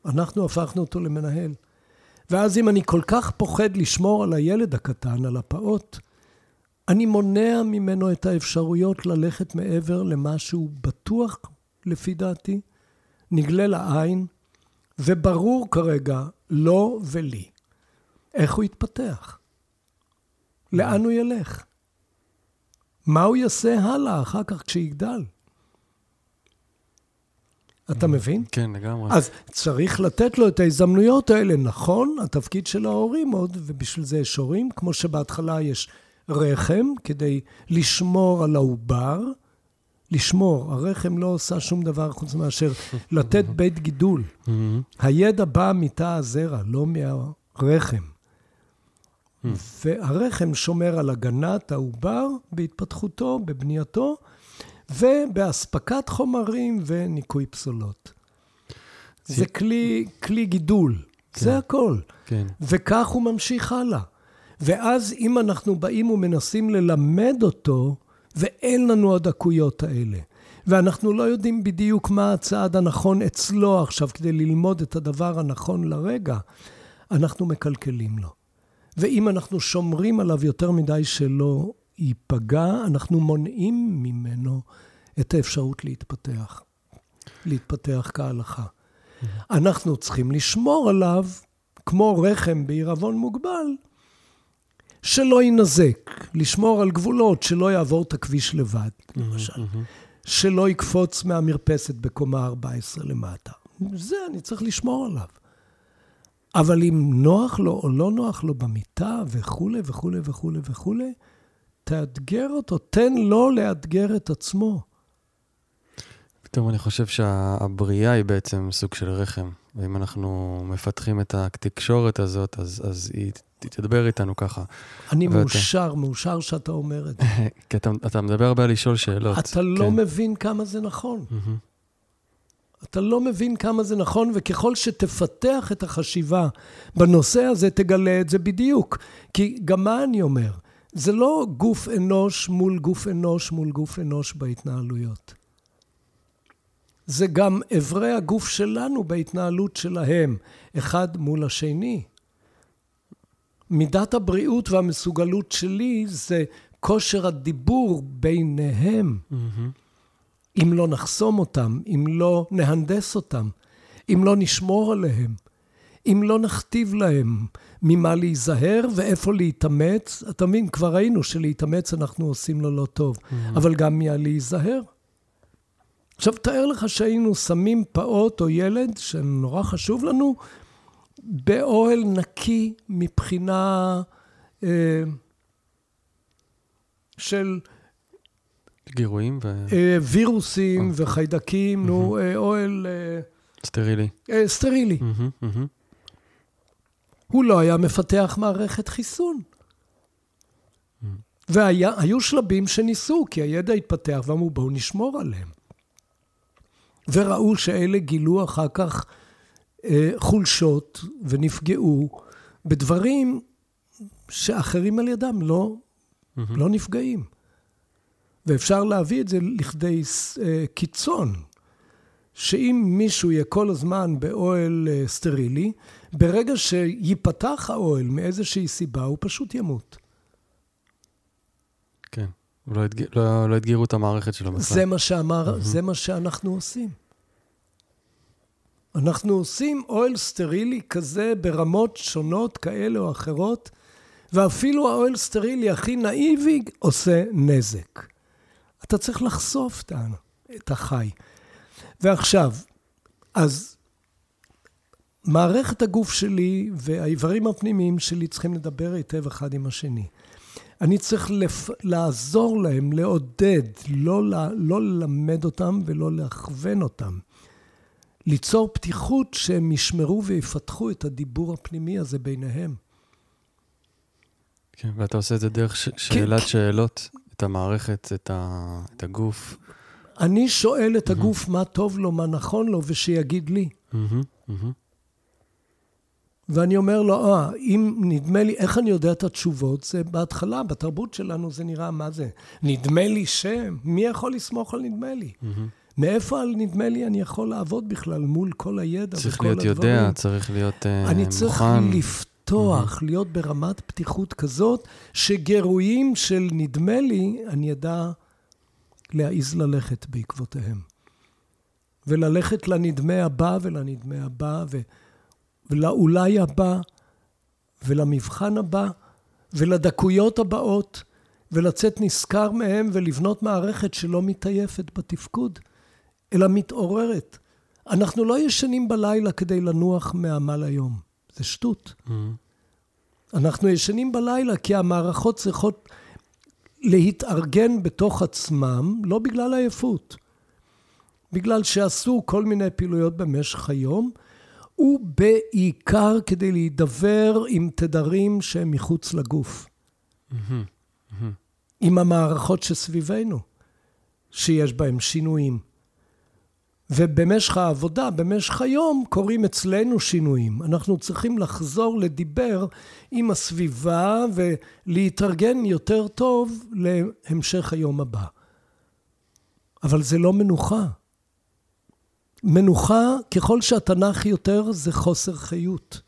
אנחנו הפכנו אותו למנהל. ואז אם אני כל כך פוחד לשמור על הילד הקטן, על הפעוט, אני מונע ממנו את האפשרויות ללכת מעבר למה שהוא בטוח, לפי דעתי, נגלה לעין, וברור כרגע, לא ולי. איך הוא יתפתח? לאן הוא ילך? מה הוא יעשה הלאה אחר כך כשיגדל? אתה מבין? כן, לגמרי. אז צריך לתת לו את ההזדמנויות האלה, נכון? התפקיד של ההורים עוד, ובשביל זה יש הורים, כמו שבהתחלה יש רחם, כדי לשמור על העובר, לשמור, הרחם לא עושה שום דבר חוץ מאשר לתת בית גידול. הידע בא מתא הזרע, לא מהרחם. והרחם שומר על הגנת העובר, בהתפתחותו, בבנייתו, ובהספקת חומרים וניקוי פסולות. זה כלי גידול, זה הכל. וכך הוא ממשיך הלאה. ואז אם אנחנו באים ומנסים ללמד אותו, ואין לנו הדקויות האלה, ואנחנו לא יודעים בדיוק מה הצעד הנכון אצלו עכשיו, כדי ללמוד את הדבר הנכון לרגע, אנחנו מקלקלים לו. ואם אנחנו שומרים עליו יותר מדי שלא ייפגע, אנחנו מונעים ממנו את האפשרות להתפתח. להתפתח כהלכה. אנחנו צריכים לשמור עליו, כמו רחם בעירבון מוגבל, שלא ינזק, לשמור על גבולות, שלא יעבור את הכביש לבד, למשל. שלא יקפוץ מהמרפסת בקומה 14 למטה. זה, אני צריך לשמור עליו. אבל אם נוח לו או לא נוח לו במיטה וכו' וכו' וכו' וכו', תאתגר אותו, תן לו לאתגר את עצמו. פתאום אני חושב שהבריאה היא בעצם סוג של רחם, ואם אנחנו מפתחים את התקשורת הזאת, אז היא תתדבר איתנו ככה. אני מאושר שאתה אומר את זה. כי אתה מדבר הרבה על לשאול שאלות. אתה לא מבין כמה זה נכון. אתה לא מבין כמה זה נכון, וככל שתפתח את החשיבה בנושא הזה, תגלה את זה בדיוק. כי גם מה אני אומר? זה לא גוף אנוש מול גוף אנוש מול גוף אנוש בהתנהלויות. זה גם עברי הגוף שלנו בהתנהלות שלהם, אחד מול השני. מידת הבריאות והמסוגלות שלי זה כושר הדיבור ביניהם. אם לא נחסום אותם, אם לא נהנדס אותם, אם לא נשמור עליהם, אם לא נכתיב להם ממה להיזהר ואיפה להתאמץ, אתה מבין, כבר ראינו שלהתאמץ אנחנו עושים לו לא טוב, אבל גם מה להיזהר. עכשיו, תאר לך שהיינו שמים פעוט או ילד, שנורא חשוב לנו, באוהל נקי מבחינה של... גירויים ו... וירוסים וחיידקים, נו, אוהל... סטרילי. סטרילי. הוא לא היה מפתח מערכת חיסון. והיו שלבים שניסו, כי הידע התפתח, ואמרו, בואו נשמור עליהם. וראו שאלה גילו אחר כך חולשות ונפגעו בדברים שאחרים על ידם לא נפגעים. ואפשר להביא את זה לכדי קיצון, שאם מישהו יהיה כל הזמן באוהל סטרילי, ברגע שיפתח האוהל מאיזושהי סיבה, הוא פשוט ימות. כן, לא יתגירו את המערכת שלו. זה מה שאנחנו עושים. אנחנו עושים אוהל סטרילי כזה ברמות שונות כאלה או אחרות, ואפילו האוהל סטרילי הכי נאיבי עושה נזק. אתה צריך לחשוף את החי. ועכשיו, אז מערכת הגוף שלי והאיברים הפנימיים שלי צריכים לדבר היטב אחד עם השני. אני צריך לעזור להם, לעודד, לא ללמד אותם ולא להכוון אותם. ליצור פתיחות שהם ישמרו ויפתחו את הדיבור הפנימי הזה ביניהם. כן, ואתה עושה את זה דרך שאלת שאלות, את המערכת, את הגוף. אני שואל את הגוף מה טוב לו, מה נכון לו, ושיגיד לי. ואני אומר לו, אם נדמה לי, איך אני יודע את התשובות? זה בהתחלה, בתרבות שלנו זה נראה מה זה. נדמה לי שם, מי יכול לסמוך על נדמה לי? מאיפה על נדמה לי אני יכול לעבוד בכלל מול כל הידע וכל הדברים? צריך להיות יודע, צריך להיות מוכן. אני צריך לפתוח, להיות ברמת פתיחות כזאת, שגירויים של נדמה לי, אני ידע להעיז ללכת בעקבותיהם. וללכת לנדמה הבא ולנדמה הבא ולאולי הבא, ולמבחן הבא, ולדקויות הבאות, ולצאת נזכר מהם, ולבנות מערכת שלא מתעייפת בתפקוד, אלא מתעוררת. אנחנו לא ישנים בלילה כדי לנוח מהעמל היום. זה שטות. אנחנו ישנים בלילה כי המערכות צריכות להתארגן בתוך עצמם, לא בגלל עייפות. בגלל שעשו כל מיני פעילויות במשך היום, ובעיקר כדי להידבר עם תדרים שהם מחוץ לגוף. עם המערכות שסביבנו, שיש בהם שינויים. ובמשך העבודה, במשך היום, קוראים אצלנו שינויים. אנחנו צריכים לחזור לדיבר עם הסביבה, ולהתארגן יותר טוב להמשך היום הבא. אבל זה לא מנוחה. מנוחה, ככל שהתנ"ך יותר, זה חוסר חיות.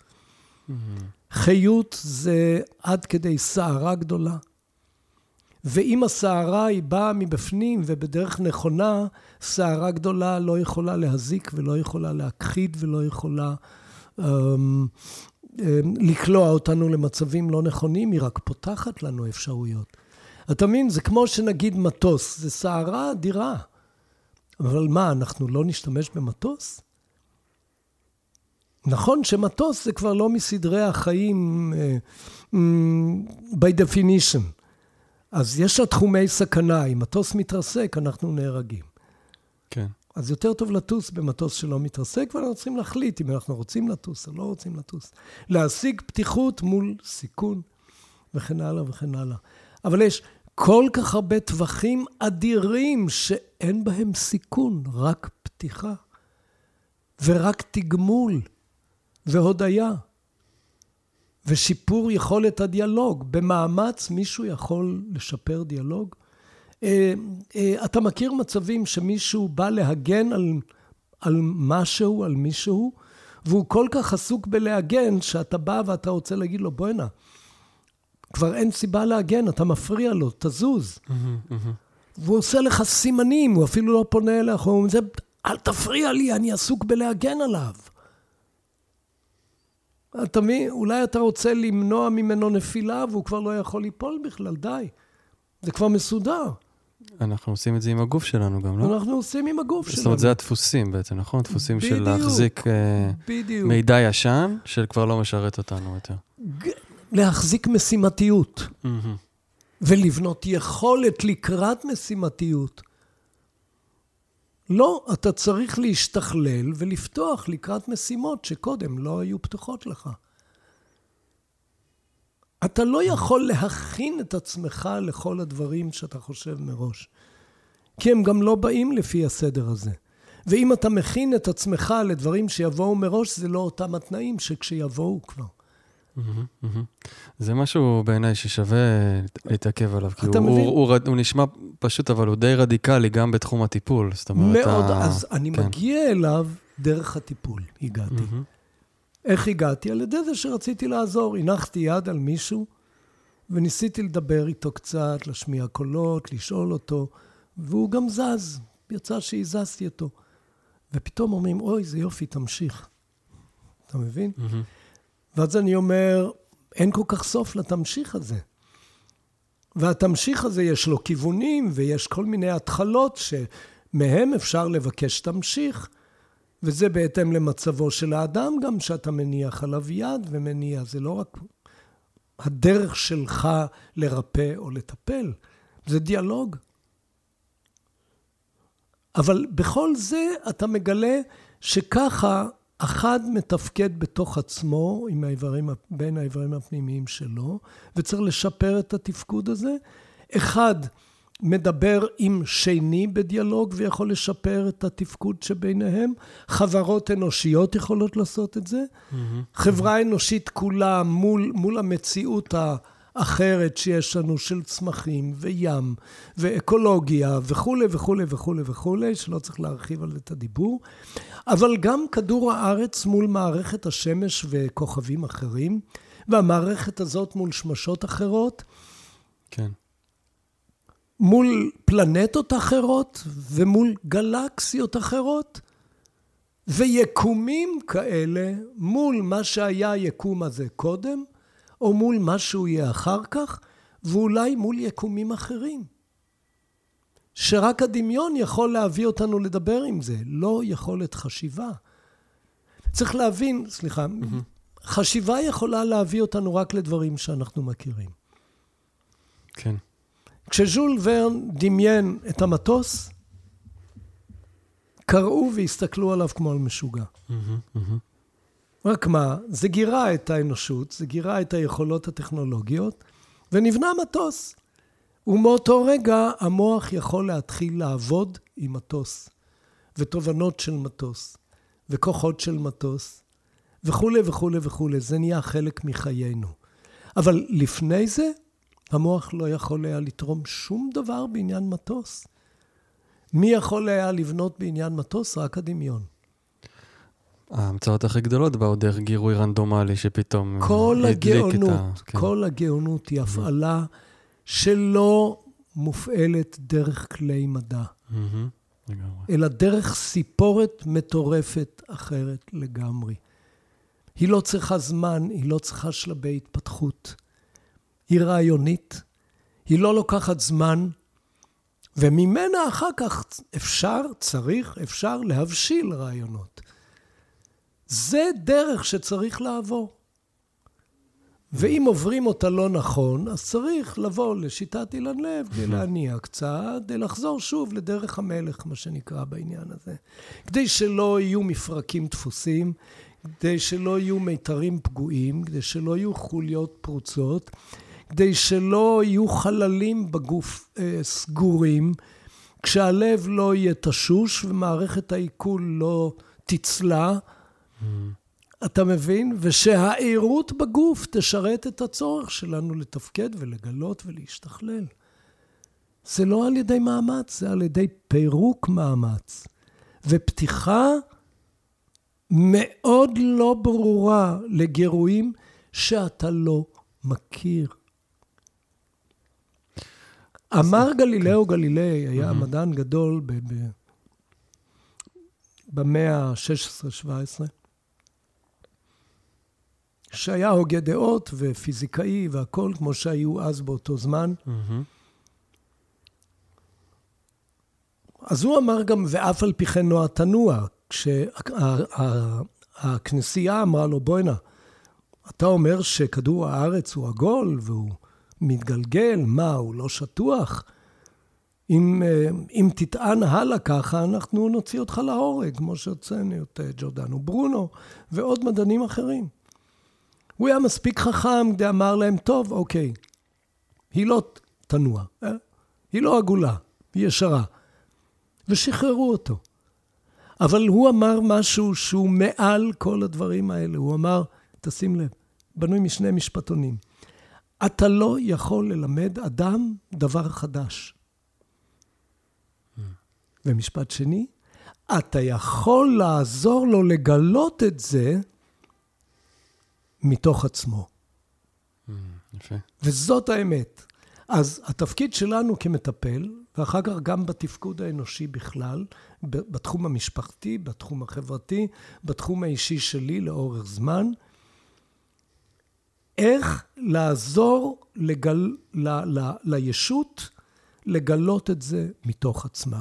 חיות זה עד כדי סערה גדולה. ואם הסערה היא באה מבפנים ובדרך נכונה, סערה גדולה לא יכולה להזיק ולא יכולה להכחיד ולא יכולה לקלוע אותנו למצבים לא נכונים, היא רק פותחת לנו אפשרויות. אתה מבין? זה כמו שנגיד מטוס, זה סערה אדירה. אבל מה, אנחנו לא נשתמש במטוס? נכון שמטוס זה כבר לא מסדרי החיים by definition. אז יש לה תחומי סכנה, אם מטוס מתרסק, אנחנו נהרגים. כן. אז יותר טוב לטוס במטוס שלא מתרסק, ואנחנו צריכים להחליט אם אנחנו רוצים לטוס או לא רוצים לטוס. להשיג פתיחות מול סיכון, וכן הלאה וכן הלאה. אבל יש כל כך הרבה טווחים אדירים שאין בהם סיכון, רק פתיחה ורק תגמול והודיה ושיפור יכולת הדיאלוג. במאמץ מישהו יכול לשפר דיאלוג. אתה מכיר מצבים שמישהו בא להגן על משהו, על מישהו, והוא כל כך עסוק בלהגן שאתה בא ואתה רוצה להגיד לו בוא הנה. כבר אין סיבה להגן, אתה מפריע לו, תזוז. והוא עושה לך סימנים, הוא אפילו לא פונה אליך, הוא אומר, אל תפריע לי, אני עסוק בלהגן עליו. אולי אתה רוצה למנוע ממנו נפילה, והוא כבר לא יכול ליפול בכלל, די. זה כבר מסודר. אנחנו עושים את זה עם הגוף שלנו גם, לא? אנחנו עושים עם הגוף שלנו. זאת אומרת, זה הדפוסים בעצם, נכון? דפוסים של להחזיק מידע ישן, שכבר לא משרת אותנו יותר. להחזיק משימתיות, ולבנות יכולת לקראת משימתיות. לא, אתה צריך להשתכלל ולפתוח לקראת משימות שקודם לא היו פתוחות לך. אתה לא יכול להכין את עצמך לכל הדברים שאתה חושב מראש, כי הם גם לא באים לפי הסדר הזה. ואם אתה מכין את עצמך לדברים שיבואו מראש, זה לא אותם התנאים שכשיבואו כבר. זה משהו בעיניי ששווה להתעכב עליו, כי הוא נשמע פשוט, אבל הוא די רדיקלי גם בתחום הטיפול. מאוד, אז אני מגיע אליו דרך הטיפול, הגעתי. איך הגעתי? על ידי זה שרציתי לעזור, הנחתי יד על מישהו, וניסיתי לדבר איתו קצת, לשמיע קולות, לשאול אותו, והוא גם זז, יצא שהזזתי אותו. ופתאום אומרים, אוי, זה יופי, תמשיך. אתה מבין? ואז אני אומר, אין כל כך סוף לתמשיך הזה. והתמשיך הזה יש לו כיוונים, ויש כל מיני התחלות שמהם אפשר לבקש תמשיך, וזה בהתאם למצבו של האדם, גם שאתה מניח עליו יד ומניע, זה לא רק הדרך שלך לרפא או לטפל, זה דיאלוג. אבל בכל זה אתה מגלה שככה אחד מתפקד בתוך עצמו עם האיברים, בין האיברים הפנימיים שלו, וצריך לשפר את התפקוד הזה. אחד מדבר עם שני בדיאלוג ויכול לשפר את התפקוד שביניהם. חברות אנושיות יכולות לעשות את זה. חברה אנושית כולה מול המציאות האחרת שיש לנו של צמחים וים ואקולוגיה וכו' וכו' וכו' וכו', שלא צריך להרחיב על את הדיבור. אבל גם כדור הארץ מול מערכת השמש וכוכבים אחרים, והמערכת הזאת מול שמשות אחרות. כן. מול פלנטות אחרות ומול גלקסיות אחרות, ויקומים כאלה מול מה שהיה היקום הזה קודם, או מול מה שהוא יהיה אחר כך, ואולי מול יקומים אחרים. שרק הדמיון יכול להביא אותנו לדבר עם זה, לא יכולת חשיבה. צריך להבין, חשיבה יכולה להביא אותנו רק לדברים שאנחנו מכירים. כן. כשז'ול ורן דמיין את המטוס, קראו והסתכלו עליו כמו על משוגע. רק מה, זה גירה את האנושות, זה גירה את היכולות הטכנולוגיות, ונבנה מטוס. ומאותו רגע המוח יכול להתחיל לעבוד עם מטוס, ותובנות של מטוס, וכוחות של מטוס, וכו' וכו' וכו'. זה נהיה חלק מחיינו. אבל לפני זה, המוח לא יכול היה לתרום שום דבר בעניין מטוס. מי יכול היה לבנות בעניין מטוס? רק הדמיון. ההמצאות הכי גדולות באו דרך גירוי רנדומלי שפתאום הדליק את ה... כל הגאונות היא הפעלה שלא מופעלת דרך כלי מדע, אלא דרך סיפורת מטורפת אחרת לגמרי. היא לא צריכה זמן, היא לא צריכה שלבי התפתחות. היא רעיונית, היא לא לוקחת זמן, וממנה אחר כך אפשר להבשיל רעיונות. זה דרך שצריך לעבור. ואם עוברים אותה לא נכון, אז צריך לבוא לשיטת אילן לב, כדי להניע קצת, כדי לחזור שוב לדרך המלך, מה שנקרא בעניין הזה. כדי שלא יהיו מפרקים דפוסים, כדי שלא יהיו מיתרים פגועים, כדי שלא יהיו חוליות פרוצות, כדי שלא יהיו חללים בגוף סגורים, כשהלב לא יהיה תשוש ומערכת העיכול לא תצלה, אתה מבין? ושהעירות בגוף תשרת את הצורך שלנו לתפקד ולגלות ולהשתכלל. זה לא על ידי מאמץ, זה על ידי פירוק מאמץ. ופתיחה מאוד לא ברורה לגירויים שאתה לא מכיר. אמר גליליי, היה מדען גדול במאה ה-16-17, שהיה הוגה דעות ופיזיקאי והכל, כמו שהיו אז באותו זמן. אז הוא אמר גם, ואף על פי כן נוע תנוע, כשהכנסייה אמרה לו, בוא הנה, אתה אומר שכדור הארץ הוא עגול והוא מתגלגל, מה, הוא לא שטוח? אם תטען הלאה ככה, אנחנו נוציא אותך להורג, כמו שהוצאנו את ג'ורדנו ברונו ועוד מדענים אחרים. הוא היה מספיק חכם כדי אמר להם, טוב, אוקיי, היא לא תנוע, היא לא עגולה, היא ישרה. ושחררו אותו. אבל הוא אמר משהו שהוא מעל כל הדברים האלה. הוא אמר, תשים לב, בנוי משני משפטונים. אתה לא יכול ללמד אדם דבר חדש. ומשפט שני, אתה יכול לעזור לו לגלות את זה מתוך עצמו. יפה. וזאת האמת. אז התפקיד שלנו כמטפל, ואחר כך גם בתפקוד האנושי בכלל, בתחום המשפחתי, בתחום החברתי, בתחום האישי שלי לאורך זמן, איך לעזור לישות לגלות את זה מתוך עצמה.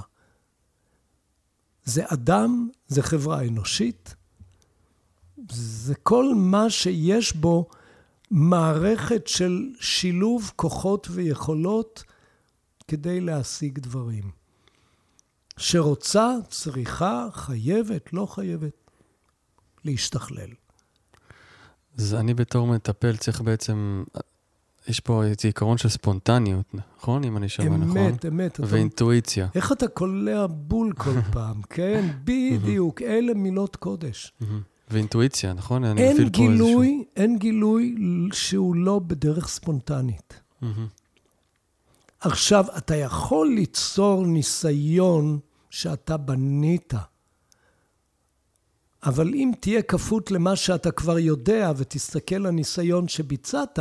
זה אדם, זה חברה אנושית, זה כל מה שיש בו מערכת של שילוב כוחות ויכולות כדי להשיג דברים. שרוצה, צריכה, חייבת, לא חייבת, להשתכלל. אז אני בתור מטפל צריך בעצם, יש פה עיקרון של ספונטניות, נכון? אם אני שומע נכון? אמת, אמת. ואינטואיציה. איך אתה קולע בול כל פעם, כן? בדיוק, אלה מילות קודש. ואינטואיציה, נכון? אין גילוי, אין גילוי שהוא לא בדרך ספונטנית. עכשיו, אתה יכול ליצור ניסיון שאתה בנית, אבל אם תהיה כפות למה שאתה כבר יודע ותסתכל לניסיון שביצעת,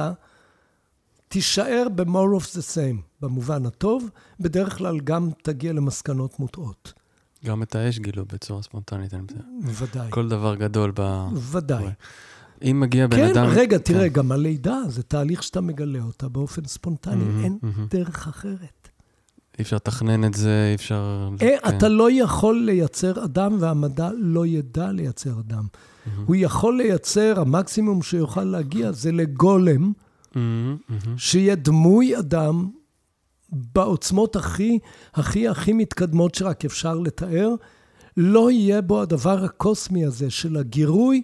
תישאר ב-more of the same, במובן הטוב, בדרך כלל גם תגיע למסקנות מוטעות. גם את האש גילו בצורה ספונטנית. ודאי. כל דבר גדול. ודאי. אם מגיע בן אדם... כן, רגע, תראה, גם הלידה, זה תהליך שאתה מגלה אותה באופן ספונטני, אין דרך אחרת. אי אפשר תכנן את זה, אי אפשר... אתה לא יכול לייצר אדם, והמדע לא ידע לייצר אדם. הוא יכול לייצר, המקסימום שיוכל להגיע, זה לגולם, שיהיה דמוי אדם, בעוצמות הכי, הכי, הכי מתקדמות שרק אפשר לתאר, לא יהיה בו הדבר הקוסמי הזה של הגירוי,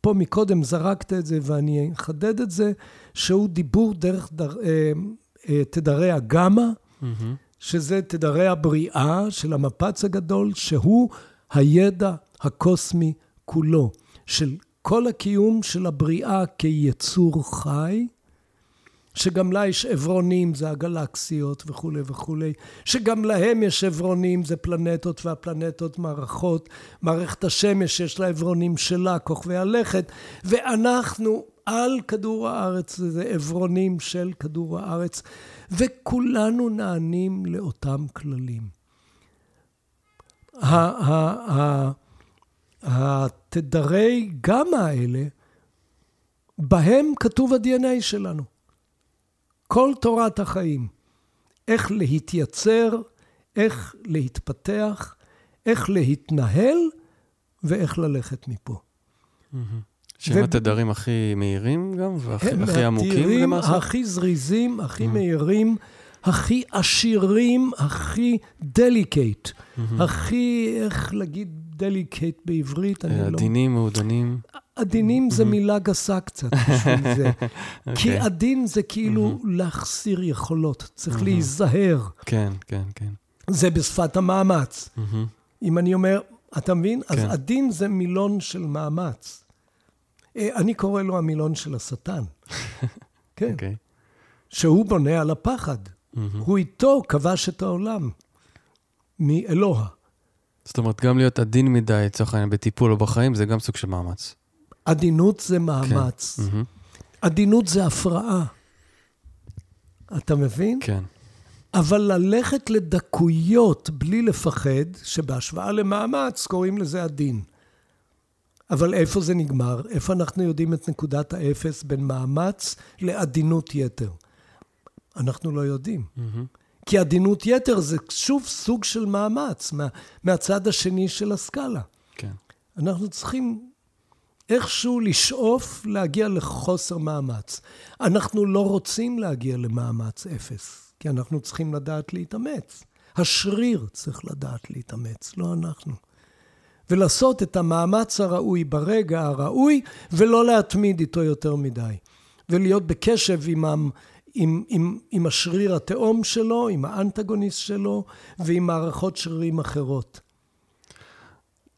פה מקודם זרקת את זה ואני אחדד את זה, שהוא דיבור דרך תדרי הגמא, שזה תדרי הבריאה של המפץ הגדול, שהוא הידע הקוסמי כולו, של כל הקיום של הבריאה כיצור חי, שגם לה יש עברונים, זה הגלקסיות וכו' וכו', שגם להם יש עברונים, זה פלנטות והפלנטות מערכות, מערכת השמש יש לה עברונים שלה, כוכבי הלכת, ואנחנו על כדור הארץ, זה עברונים של כדור הארץ, וכולנו נענים לאותם כללים. התדרי גמא האלה, בהם כתוב ה-DNA שלנו. כל תורת החיים, איך להתייצר, איך להתפתח, איך להתנהל, ואיך ללכת מפה. שהם התדרים הכי מהירים גם, והכי עמוקים למעשה? הכי זריזים, הכי מהירים, הכי עשירים, הכי דליקייט. הכי, איך להגיד דליקייט בעברית? עדינים, מעודנים. עדינים זה מילה גסה קצת בשביל זה. כי עדין זה כאילו להחסיר יכולות, צריך להיזהר. כן, כן, כן. זה בשפת המאמץ. אם אני אומר, אתה מבין? אז עדין זה מילון של מאמץ. אני קורא לו המילון של השטן. כן. שהוא בונה על הפחד. הוא איתו כבש את העולם. מאלוה. זאת אומרת, גם להיות עדין מדי, צריך להגיד, בטיפול או בחיים, זה גם סוג של מאמץ. עדינות זה מאמץ. עדינות זה הפרעה. אתה מבין? כן. אבל ללכת לדקויות בלי לפחד, שבהשוואה למאמץ קוראים לזה עדין. אבל איפה זה נגמר? איפה אנחנו יודעים את נקודת האפס בין מאמץ לעדינות יתר? אנחנו לא יודעים. כי עדינות יתר זה שוב סוג של מאמץ, מהצד השני של הסקאלה. כן. אנחנו צריכים... איכשהו לשאוף להגיע לחוסר מאמץ. אנחנו לא רוצים להגיע למאמץ אפס, כי אנחנו צריכים לדעת להתאמץ. השריר צריך לדעת להתאמץ, לא אנחנו. ולעשות את המאמץ הראוי ברגע הראוי, ולא להתמיד איתו יותר מדי. ולהיות בקשב עם השריר התאום שלו, עם האנטגוניסט שלו, ועם מערכות שרירים אחרות.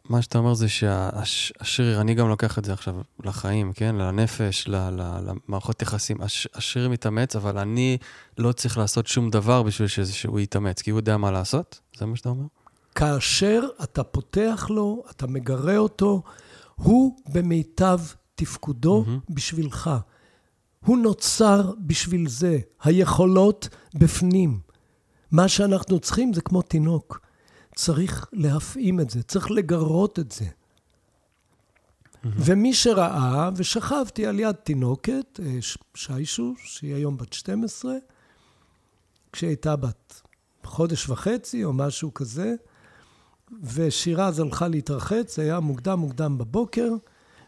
מה שאתה אומר זה שהשריר, אני גם לוקח את זה עכשיו לחיים, כן? לנפש, למערכות יחסים. השריר מתאמץ, אבל אני לא צריך לעשות שום דבר בשביל שהוא יתאמץ, כי הוא יודע מה לעשות? זה מה שאתה אומר? כאשר אתה פותח לו, אתה מגרה אותו, הוא במיטב תפקודו בשבילך. הוא נוצר בשביל זה. היכולות בפנים. מה שאנחנו צריכים זה כמו תינוק. צריך להפעים את זה, צריך לגרות את זה. ומי שראה, ושכבתי על יד תינוקת, שיישו, שהיא היום בת 12, כשהייתה בת חודש וחצי או משהו כזה, ושירה אז הלכה להתרחץ, היה מוקדם בבוקר,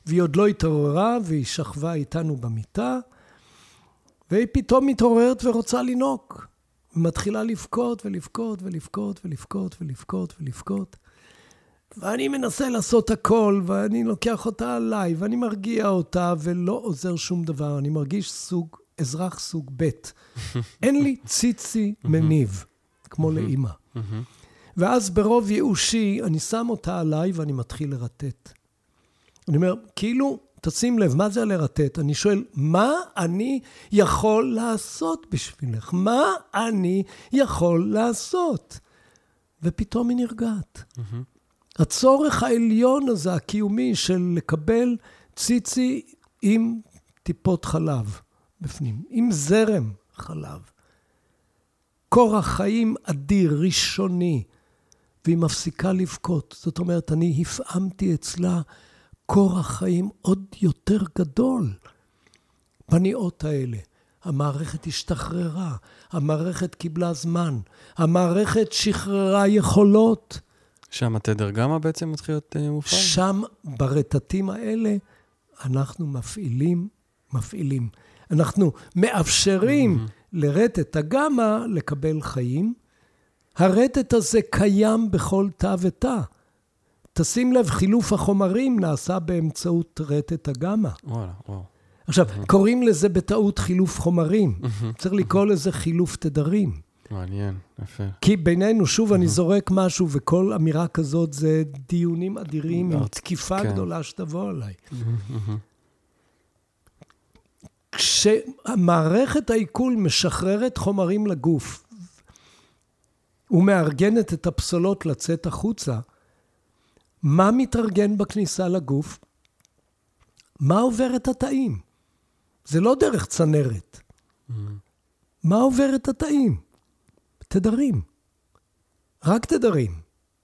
והיא עוד לא התעוררה, והיא שכבה איתנו במיטה, והיא פתאום מתעוררת ורוצה לנוק. מתחילה לבכות ולבכות ולבכות ולבכות ולבכות ולבכות. ואני מנסה לעשות הכל, ואני לוקח אותה עליי, ואני מרגיע אותה, ולא עוזר שום דבר. אני מרגיש סוג, אזרח סוג ב'. אין לי ציצי מניב, כמו לאמא. ואז ברוב יאושי, אני שם אותה עליי, ואני מתחיל לרטט. אני אומר, כאילו, תשים לב, מה זה לרטט? אני שואל, מה אני יכול לעשות בשבילך? מה אני יכול לעשות? ופתאום היא נרגעת. הצורך העליון הזה, הקיומי, של לקבל ציצי עם טיפות חלב בפנים, עם זרם חלב. כורח חיים אדיר, ראשוני, והיא מפסיקה לבכות. זאת אומרת, אני הפעמתי אצלה כורח חיים עוד יותר גדול. בניעות האלה, המערכת השתחררה, המערכת קיבלה זמן, המערכת שחררה יכולות. שם התדר גמא בעצם מתחיל להיות מופעל? שם ברטטים האלה אנחנו מפעילים. אנחנו מאפשרים לרטט הגמא לקבל חיים. הרטט הזה קיים בכל תא ותא. תשים לב, חילוף החומרים נעשה באמצעות רטט הגמא. עכשיו, קוראים לזה בטעות חילוף חומרים. צריך לקרוא לזה חילוף תדרים. מעניין, יפה. כי בינינו, שוב, אני זורק משהו, וכל אמירה כזאת זה דיונים אדירים, עם תקיפה גדולה שתבוא עליי. כשמערכת העיכול משחררת חומרים לגוף, ומארגנת את הפסולות לצאת החוצה, מה מתארגן בכניסה לגוף? מה עובר את התאים? זה לא דרך צנרת. מה עובר את התאים? תדרים. רק תדרים.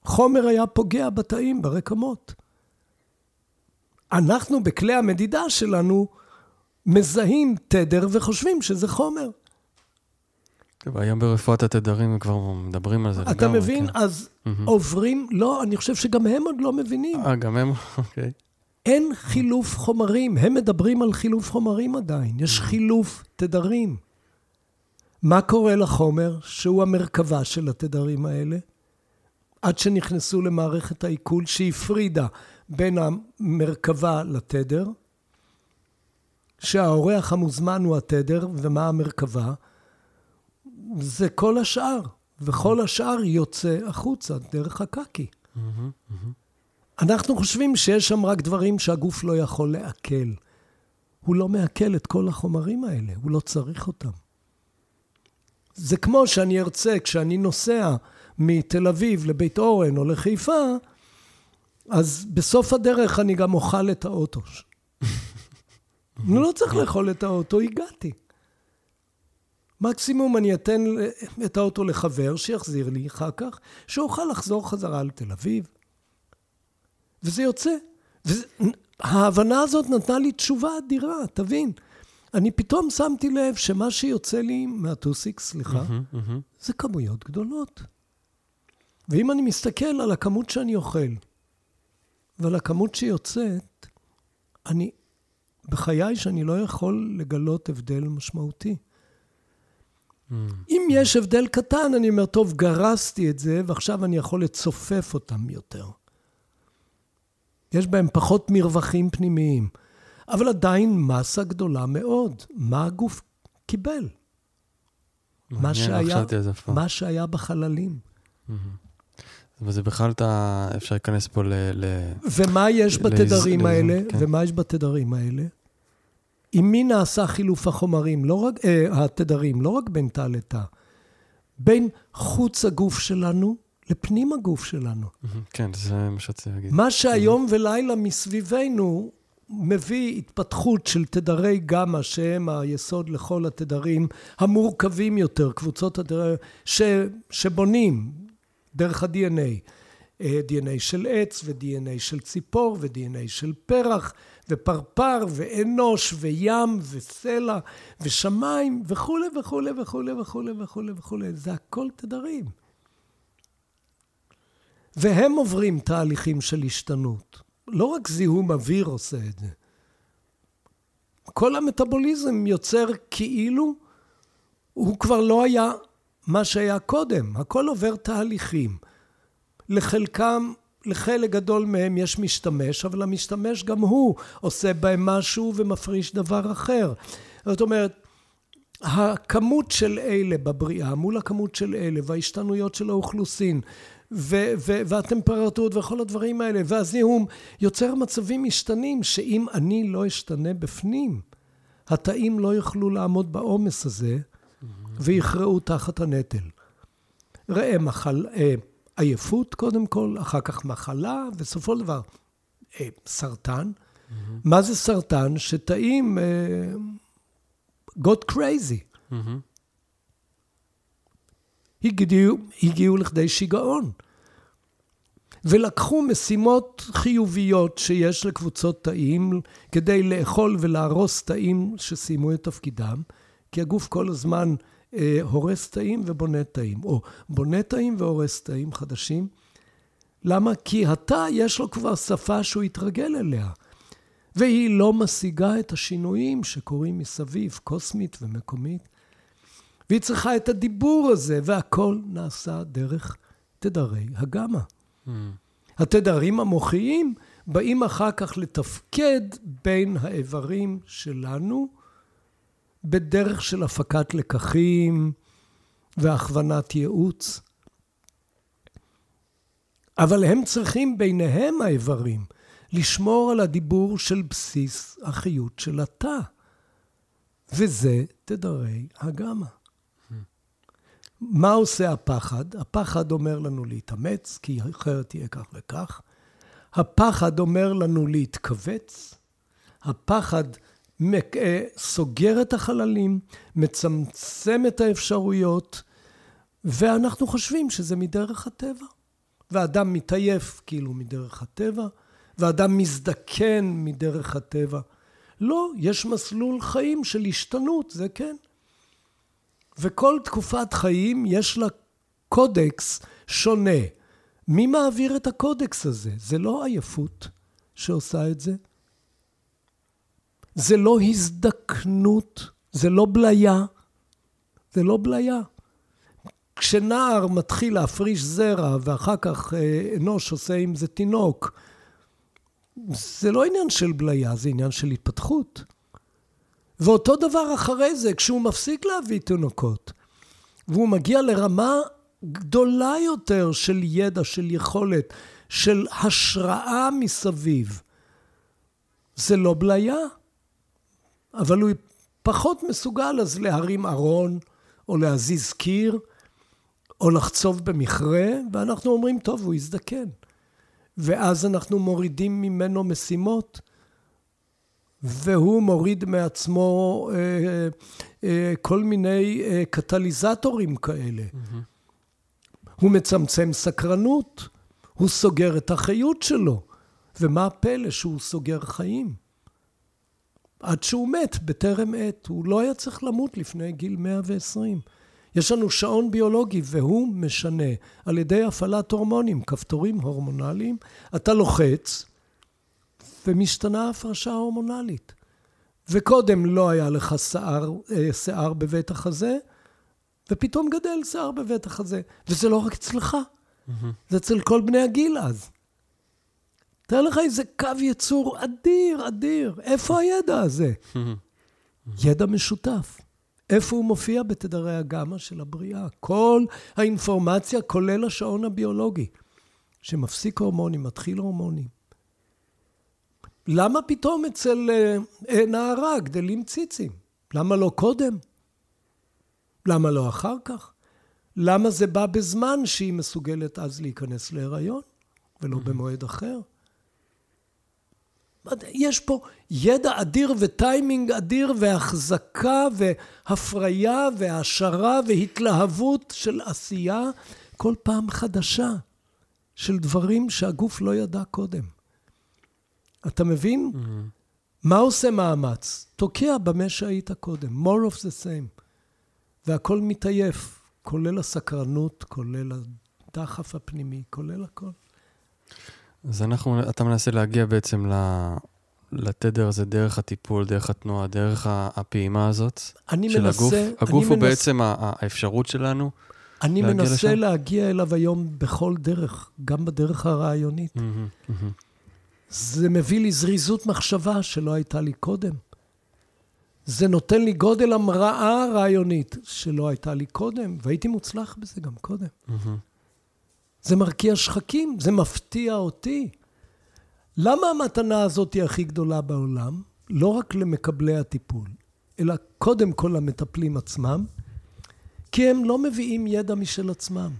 חומר היה פוגע בתאים, ברקמות. אנחנו בכלי המדידה שלנו מזהים תדר וחושבים שזה חומר. טוב, היום ברפואת התדרים כבר מדברים על זה. אתה מבין? אז עוברים, לא, אני חושב שגם הם עוד לא מבינים. גם הם, אוקיי. אין חילוף חומרים, הם מדברים על חילוף חומרים עדיין. יש חילוף תדרים. מה קורה לחומר שהוא המרכבה של התדרים האלה? עד שנכנסו למערכת העיכול שהפרידה בין המרכבה לתדר, שהאורח המוזמן הוא התדר, ומה המרכבה? זה כל השאר, וכל השאר יוצא החוצה דרך הקקי. אנחנו חושבים שיש שם רק דברים שהגוף לא יכול לעכל. הוא לא מעכל את כל החומרים האלה, הוא לא צריך אותם. זה כמו שאני ארצה, כשאני נוסע מתל אביב לבית אורן או לחיפה, אז בסוף הדרך אני גם אוכל את האוטו. אני לא צריך לאכול את האוטו, הגעתי. מקסימום אני אתן את האוטו לחבר שיחזיר לי אחר כך, שאוכל לחזור חזרה לתל אביב. וזה יוצא. ההבנה הזאת נתנה לי תשובה אדירה, תבין. אני פתאום שמתי לב שמה שיוצא לי מהטוסיק, סליחה, זה כמויות גדולות. ואם אני מסתכל על הכמות שאני אוכל, ועל הכמות שיוצאת, אני, בחיי שאני לא יכול לגלות הבדל משמעותי. אם יש הבדל קטן, אני אומר, טוב, גרסתי את זה, ועכשיו אני יכול לצופף אותם יותר. יש בהם פחות מרווחים פנימיים. אבל עדיין מסה גדולה מאוד. מה הגוף קיבל? מה שהיה בחללים. וזה בכלל אתה אפשר להיכנס פה ל... ומה יש בתדרים האלה? ומה יש בתדרים האלה? עם מי נעשה חילוף החומרים? התדרים, לא רק בין תא לתא. בין חוץ הגוף שלנו לפנים הגוף שלנו. כן, זה מה שצריך להגיד. מה שהיום ולילה מסביבנו... מביא התפתחות של תדרי גמא, שהם היסוד לכל התדרים המורכבים יותר, קבוצות התדרים שבונים דרך ה-DNA, DNA של עץ ו-DNA של ציפור ו-DNA של פרח ופרפר ואנוש וים וסלע ושמיים וכו' וכו' וכו' וכו' וכו' וכו'. זה הכל תדרים. והם עוברים תהליכים של השתנות. לא רק זיהום אוויר עושה את זה. כל המטאבוליזם יוצר כאילו הוא כבר לא היה מה שהיה קודם. הכל עובר תהליכים. לחלק גדול מהם יש משתמש, אבל המשתמש גם הוא עושה בהם משהו ומפריש דבר אחר. זאת אומרת, הכמות של אלה בבריאה מול הכמות של אלה וההשתנויות של האוכלוסין והטמפרטורות וכל הדברים האלה והזיהום יוצר מצבים משתנים, שאם אני לא אשתנה בפנים, התאים לא יוכלו לעמוד בעומס הזה ויכרעו תחת הנטל. ראה עייפות קודם כל, אחר כך מחלה, וסופו דבר סרטן. מה זה סרטן? שתאים got crazy. הגיעו לכדי שיגעון. ולקחו משימות חיוביות שיש לקבוצות תאים, כדי לאכול ולהרוס תאים שסיימו את תפקידם, כי הגוף כל הזמן הורס תאים ובונה תאים, או בונה תאים והורס תאים חדשים. למה? כי התא יש לו כבר שפה שהוא יתרגל אליה, והיא לא משיגה את השינויים שקורים מסביב, קוסמית ומקומית, והיא צריכה את הדיבור הזה, והכל נעשה דרך תדרי הגמא. התדרים המוחיים באים אחר כך לתפקד בין האיברים שלנו, בדרך של הפקת לקחים והכוונת ייעוץ. אבל הם צריכים ביניהם האיברים לשמור על הדיבור של בסיס החיות של התא. וזה תדרי הגמא. מה עושה הפחד? הפחד אומר לנו להתאמץ, כי אחרת תהיה כך וכך. הפחד אומר לנו להתכווץ. הפחד סוגר את החללים, מצמצם את האפשרויות, ואנחנו חושבים שזה מדרך הטבע. ואדם מתעייף כאילו מדרך הטבע, ואדם מזדקן מדרך הטבע. לא, יש מסלול חיים של השתנות, זה כן. וכל תקופת חיים יש לה קודקס שונה. מי מעביר את הקודקס הזה? זה לא עייפות שעושה את זה. זה לא הזדקנות, זה לא בליה, זה לא בליה. כשנער מתחיל להפריש זרע, ואחר כך אנוש עושה עם זה תינוק, זה לא עניין של בליה, זה עניין של התפתחות. ואותו דבר אחרי זה, כשהוא מפסיק להביא תינוקות, והוא מגיע לרמה גדולה יותר של ידע, של יכולת, של השראה מסביב, זה לא בליה. אבל הוא פחות מסוגל אז להרים ארון, או להזיז קיר, או לחצוב במכרה, ואנחנו אומרים, טוב, הוא יזדקן. ואז אנחנו מורידים ממנו משימות, והוא מוריד מעצמו כל מיני קטליזטורים כאלה. הוא מצמצם סקרנות, הוא סוגר את החיות שלו, ומה הפלא שהוא סוגר חיים? עד שהוא מת בטרם עת, הוא לא היה צריך למות לפני גיל 120. יש לנו שעון ביולוגי והוא משנה על ידי הפעלת הורמונים, כפתורים הורמונליים, אתה לוחץ ומשתנה הפרשה הורמונלית. וקודם לא היה לך שיער בבית החזה, ופתאום גדל שיער בבית החזה. וזה לא רק אצלך, זה אצל כל בני הגיל אז. תראה לך איזה קו יצור אדיר, אדיר. איפה הידע הזה? ידע משותף. איפה הוא מופיע? בתדרי הגמא של הבריאה. כל האינפורמציה, כולל השעון הביולוגי. שמפסיק הורמונים, מתחיל הורמונים. למה פתאום אצל נערה גדלים ציצים? למה לא קודם? למה לא אחר כך? למה זה בא בזמן שהיא מסוגלת אז להיכנס להיריון? ולא במועד אחר? יש פה ידע אדיר וטיימינג אדיר והחזקה והפריה והשערה והתלהבות של עשייה כל פעם חדשה של דברים שהגוף לא ידע קודם. אתה מבין? מה עושה מאמץ? תוקע במה שהיית קודם. More of the same. והכל מתעייף, כולל הסקרנות, כולל הדחף הפנימי, כולל הכל. אז אתה מנסה להגיע בעצם לתדר הזה דרך הטיפול, דרך התנועה, דרך הפעימה הזאת של הגוף. הגוף הוא בעצם האפשרות שלנו. אני מנסה להגיע אליו היום בכל דרך, גם בדרך הרעיונית. זה מביא לי זריזות מחשבה שלא הייתה לי קודם. זה נותן לי גודל המראה רעיונית שלא הייתה לי קודם, והייתי מוצלח בזה גם קודם. זה מרקיע שחקים, זה מפתיע אותי. למה המתנה הזאת היא הכי גדולה בעולם? לא רק למקבלי הטיפול, אלא קודם כל למטפלים עצמם, כי הם לא מביאים ידע משל עצמם.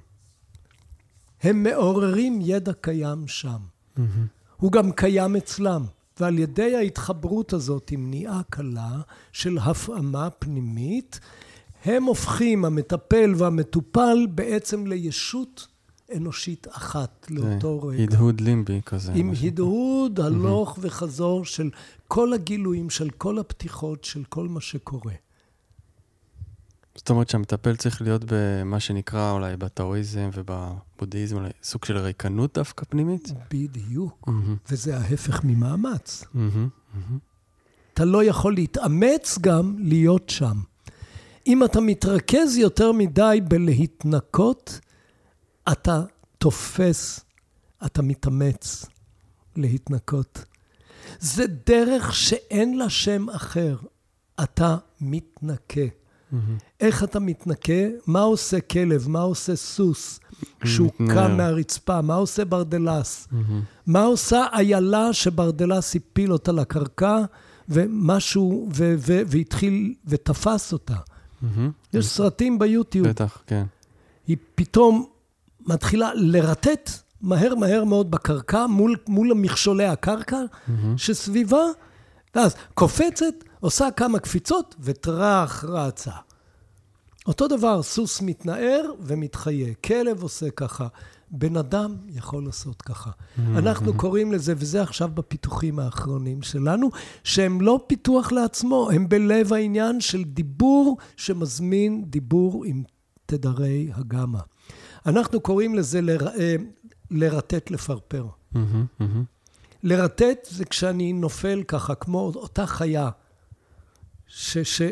הם מעוררים ידע קיים שם. הוא גם קיים אצלם. ועל ידי ההתחברות הזאת עם מניעה קלה של הפעמה פנימית, הם הופכים, המטפל והמטופל, בעצם לישות אנושית אחת לאותו רגע. הדהוד לימבי כזה. עם הדהוד הלוך וחזור של כל הגילויים, של כל הפתיחות, של כל מה שקורה. זאת אומרת שהמטפל צריך להיות במה שנקרא אולי בטאויזם ובבודהיזם, אולי סוג של ריקנות דווקא פנימית? בדיוק. וזה ההפך ממאמץ. אתה לא יכול להתאמץ גם להיות שם. אם אתה מתרכז יותר מדי בלהתנקות, אתה תופס, אתה מתאמץ להתנקות. זה דרך שאין לה שם אחר. אתה מתנקה. איך אתה מתנקה? מה עושה כלב? מה עושה סוס? כשהוא קם מהרצפה? מה עושה ברדלס? מה עושה איילה שברדלס הפיל אותה לקרקע ומשהו והתחיל ותפס אותה? יש סרטים ביוטיוב. בטח, כן. היא פתאום מתחילה לרטט מהר מהר מאוד בקרקע, מול המכשולי הקרקע שסביבה, ואז קופצת, עושה כמה קפיצות וטרח רצה. אותו דבר, סוס מתנער ומתחיה. כלב עושה ככה. בן אדם יכול לעשות ככה. אנחנו קוראים לזה, וזה עכשיו בפיתוחים האחרונים שלנו, שהם לא פיתוח לעצמו, הם בלב העניין של דיבור שמזמין דיבור עם תדרי הגמא. אנחנו קוראים לזה לרטט לפרפר. לרטט זה כשאני נופל ככה, כמו אותה חיה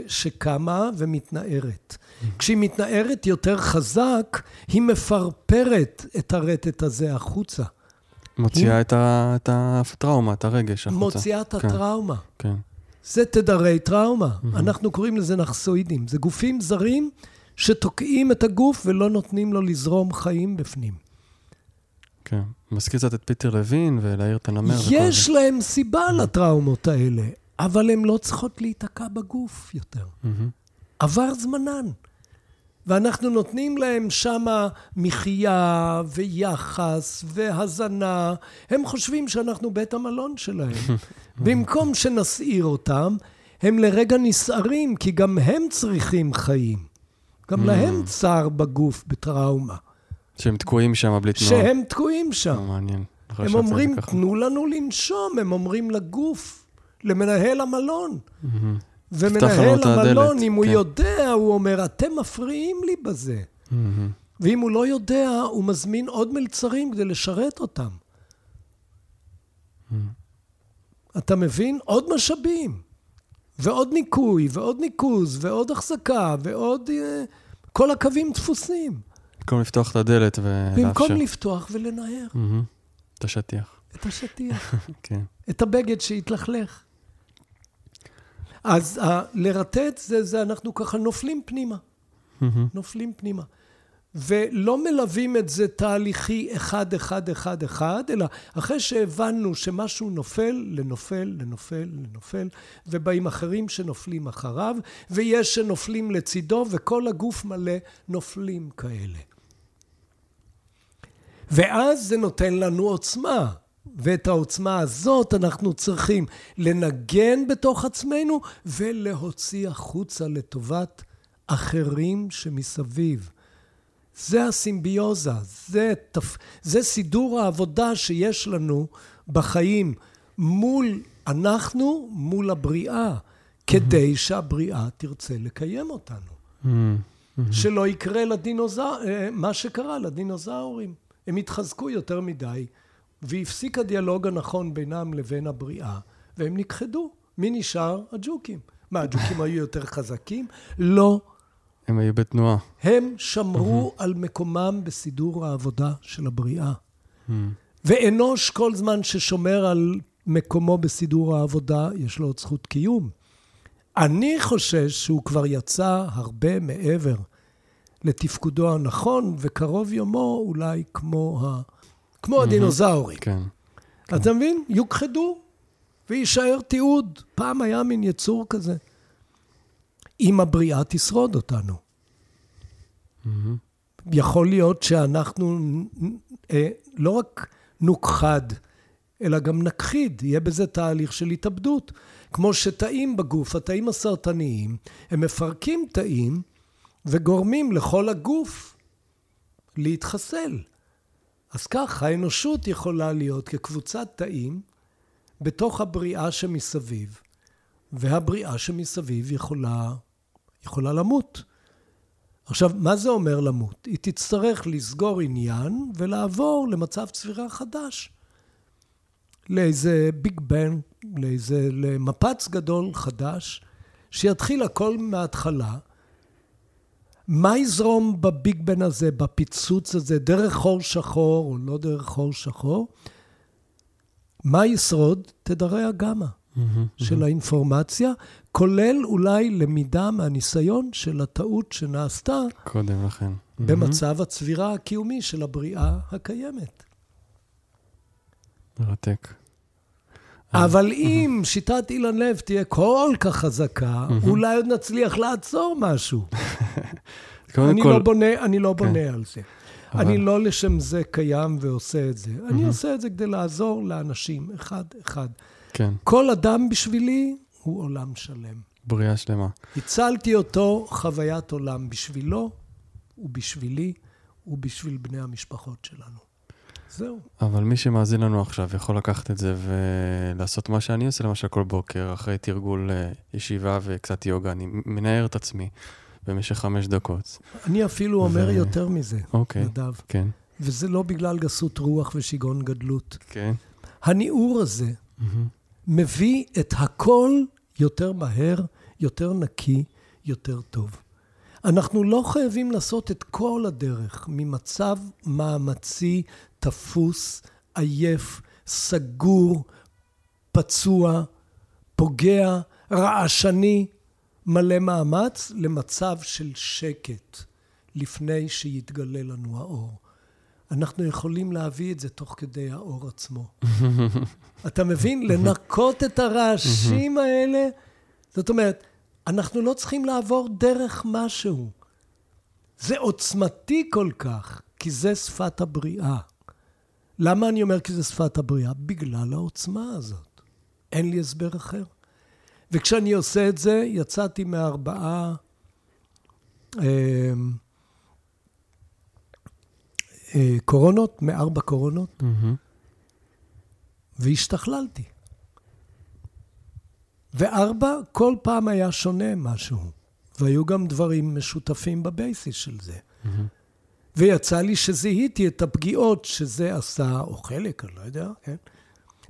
שקמה ומתנערת. כשהיא מתנערת יותר חזק, היא מפרפרת את הרטט הזה החוצה. מוציאה את הטראומה, את הרגש החוצה. מוציאה את הטראומה. כן. זה תדרי טראומה. אנחנו קוראים לזה נחסואידים. זה גופים זרים שתוקעים את הגוף ולא נותנים לו לזרום חיים בפנים. כן. מזכיר קצת את פיטר לוין ולהעיר את הנמר. יש להם סיבה לטראומות האלה. אבל הן לא צריכות להיתקע בגוף יותר. עבר זמנן. ואנחנו נותנים להם שמה מחייה ויחס והזנה. הם חושבים שאנחנו בית המלון שלהם. במקום שנסעיר אותם, הם לרגע נסערים, כי גם הם צריכים חיים. גם להם צער בגוף בטראומה. שהם תקועים שם בלי תנועה. שהם תקועים שם. מעניין. הם אומרים, תנו לנו לנשום. הם אומרים לגוף. למנהל המלון. ומנהל המלון, אם הוא יודע, הוא אומר, אתם מפריעים לי בזה. ואם הוא לא יודע, הוא מזמין עוד מלצרים כדי לשרת אותם. אתה מבין? עוד משאבים, ועוד ניקוי, ועוד ניקוז, ועוד החזקה, ועוד... כל הקווים תפוסים. במקום לפתוח את הדלת ולאפשר. במקום לפתוח ולנהר. אתה שטיח. את השטיח. כן. את הבגד שהתלכלך. אז לרטט זה אנחנו ככה נופלים פנימה. נופלים פנימה. ולא מלווים את זה תהליכי אחד, אחד, אחד, אחד, אלא אחרי שהבנו שמשהו נופל, לנופל, לנופל, לנופל, ובאים אחרים שנופלים אחריו, ויש שנופלים לצידו, וכל הגוף מלא נופלים כאלה. ואז זה נותן לנו עוצמה. ואת העוצמה הזאת אנחנו צריכים לנגן בתוך עצמנו ולהוציא החוצה לטובת אחרים שמסביב. זה הסימביוזה, זה סידור העבודה שיש לנו בחיים מול אנחנו, מול הבריאה, כדי שהבריאה תרצה לקיים אותנו. שלא יקרה מה שקרה לדינוזאורים. הם התחזקו יותר מדי, והפסיק הדיאלוג הנכון בינם לבין הבריאה, והם נכחדו. מי נשאר? הג'וקים. מה, הג'וקים היו יותר חזקים? לא. הם היו בתנועה. הם שמרו על מקומם בסידור העבודה של הבריאה. ואנוש כל זמן ששומר על מקומו בסידור העבודה, יש לו עוד זכות קיום. אני חושש שהוא כבר יצא הרבה מעבר לתפקודו הנכון, וקרוב יומו אולי כמו הדינוזאורים. כן. אתה מבין? יוכחדו, ויישאר תיעוד. פעם היה מין יצור כזה. אם הבריאה תשרוד אותנו. יכול להיות שאנחנו לא רק נוכחד, אלא גם נכחיד. יהיה בזה תהליך של התאבדות. כמו שתאים בגוף, התאים הסרטניים, הם מפרקים תאים וגורמים לכל הגוף להתחסל. אז כך, האנושות יכולה להיות כקבוצת תאים בתוך הבריאה שמסביב, והבריאה שמסביב יכולה למות. עכשיו, מה זה אומר למות? היא תצטרך לסגור עניין ולעבור למצב צבירה חדש. לאיזה ביג בן, למפץ גדול חדש, שיתחיל הכל מההתחלה. מה יזרום בביג בן הזה, בפיצוץ הזה, דרך חור שחור או לא דרך חור שחור? מה ישרוד? תדרי הגמא של האינפורמציה, כולל אולי למידה מהניסיון של הטעות שנעשתה קודם לכן. במצב הצבירה הקיומי של הבריאה הקיימת. מרתק. אבל אם שיטת אילן לב תהיה כל כך חזקה, אולי עוד נצליח לעצור משהו. אני לא בונה על זה. אני לא לשם זה קיים ועושה את זה. אני עושה את זה כדי לעזור לאנשים, אחד אחד. כל אדם בשבילי הוא עולם שלם. בריאה שלמה. הצלתי אותו חוויית עולם בשבילו, ובשבילי, ובשביל בני המשפחות שלנו. זהו. אבל מי שמאזין לנו עכשיו יכול לקחת את זה ולעשות מה שאני עושה, למשל כל בוקר, אחרי תרגול ישיבה וקצת יוגה, אני מנער את עצמי במשך 5 דקות. אני אפילו אומר יותר מזה, נדב. כן. וזה לא בגלל גסות רוח ושיגון גדלות. כן. הניעור הזה מביא את הכל יותר מהר, יותר נקי, יותר טוב. אנחנו לא חייבים לעשות את כל הדרך ממצב מאמצי, תפוס, עייף, סגור, פצוע, פוגע, רעשני, מלא מאמץ, למצב של שקט, לפני שיתגלה לנו האור. אנחנו יכולים להביא את זה תוך כדי האור עצמו. אתה מבין? לנקות את הרעשים האלה, זאת אומרת, אנחנו לא צריכים לעבור דרך משהו. זה עוצמתי כל כך, כי זה שפת הבריאה. למה אני אומר כי זה שפת הבריאה? בגלל העוצמה הזאת. אין לי הסבר אחר. וכשאני עושה את זה, יצאתי מה4 קורונות, מ4 קורונות, והשתכללתי. ו4, כל פעם היה שונה משהו. והיו גם דברים משותפים בבייסיס של זה. ויצא לי שזיהיתי את הפגיעות שזה עשה, או חלק, אני לא יודע, כן?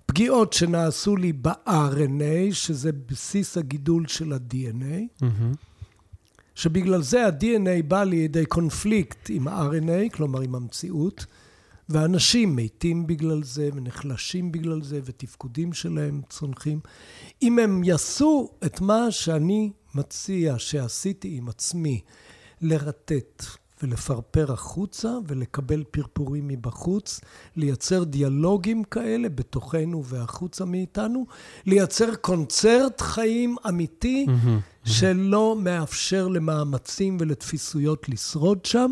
פגיעות שנעשו לי ב-RNA, שזה בסיס הגידול של ה-DNA, שבגלל זה ה-DNA בא לידי קונפליקט עם ה-RNA, כלומר עם המציאות, ואנשים מתים בגלל זה, ונחלשים בגלל זה, ותפקודים שלהם צונחים. אם הם יעשו את מה שאני מציע, שעשיתי עם עצמי, לרטט ולפרפר החוצה, ולקבל פרפורים מבחוץ, לייצר דיאלוגים כאלה בתוכנו והחוצה מאיתנו, לייצר קונצרט חיים אמיתי, שלא מאפשר למאמצים ולתפיסויות לשרוד שם.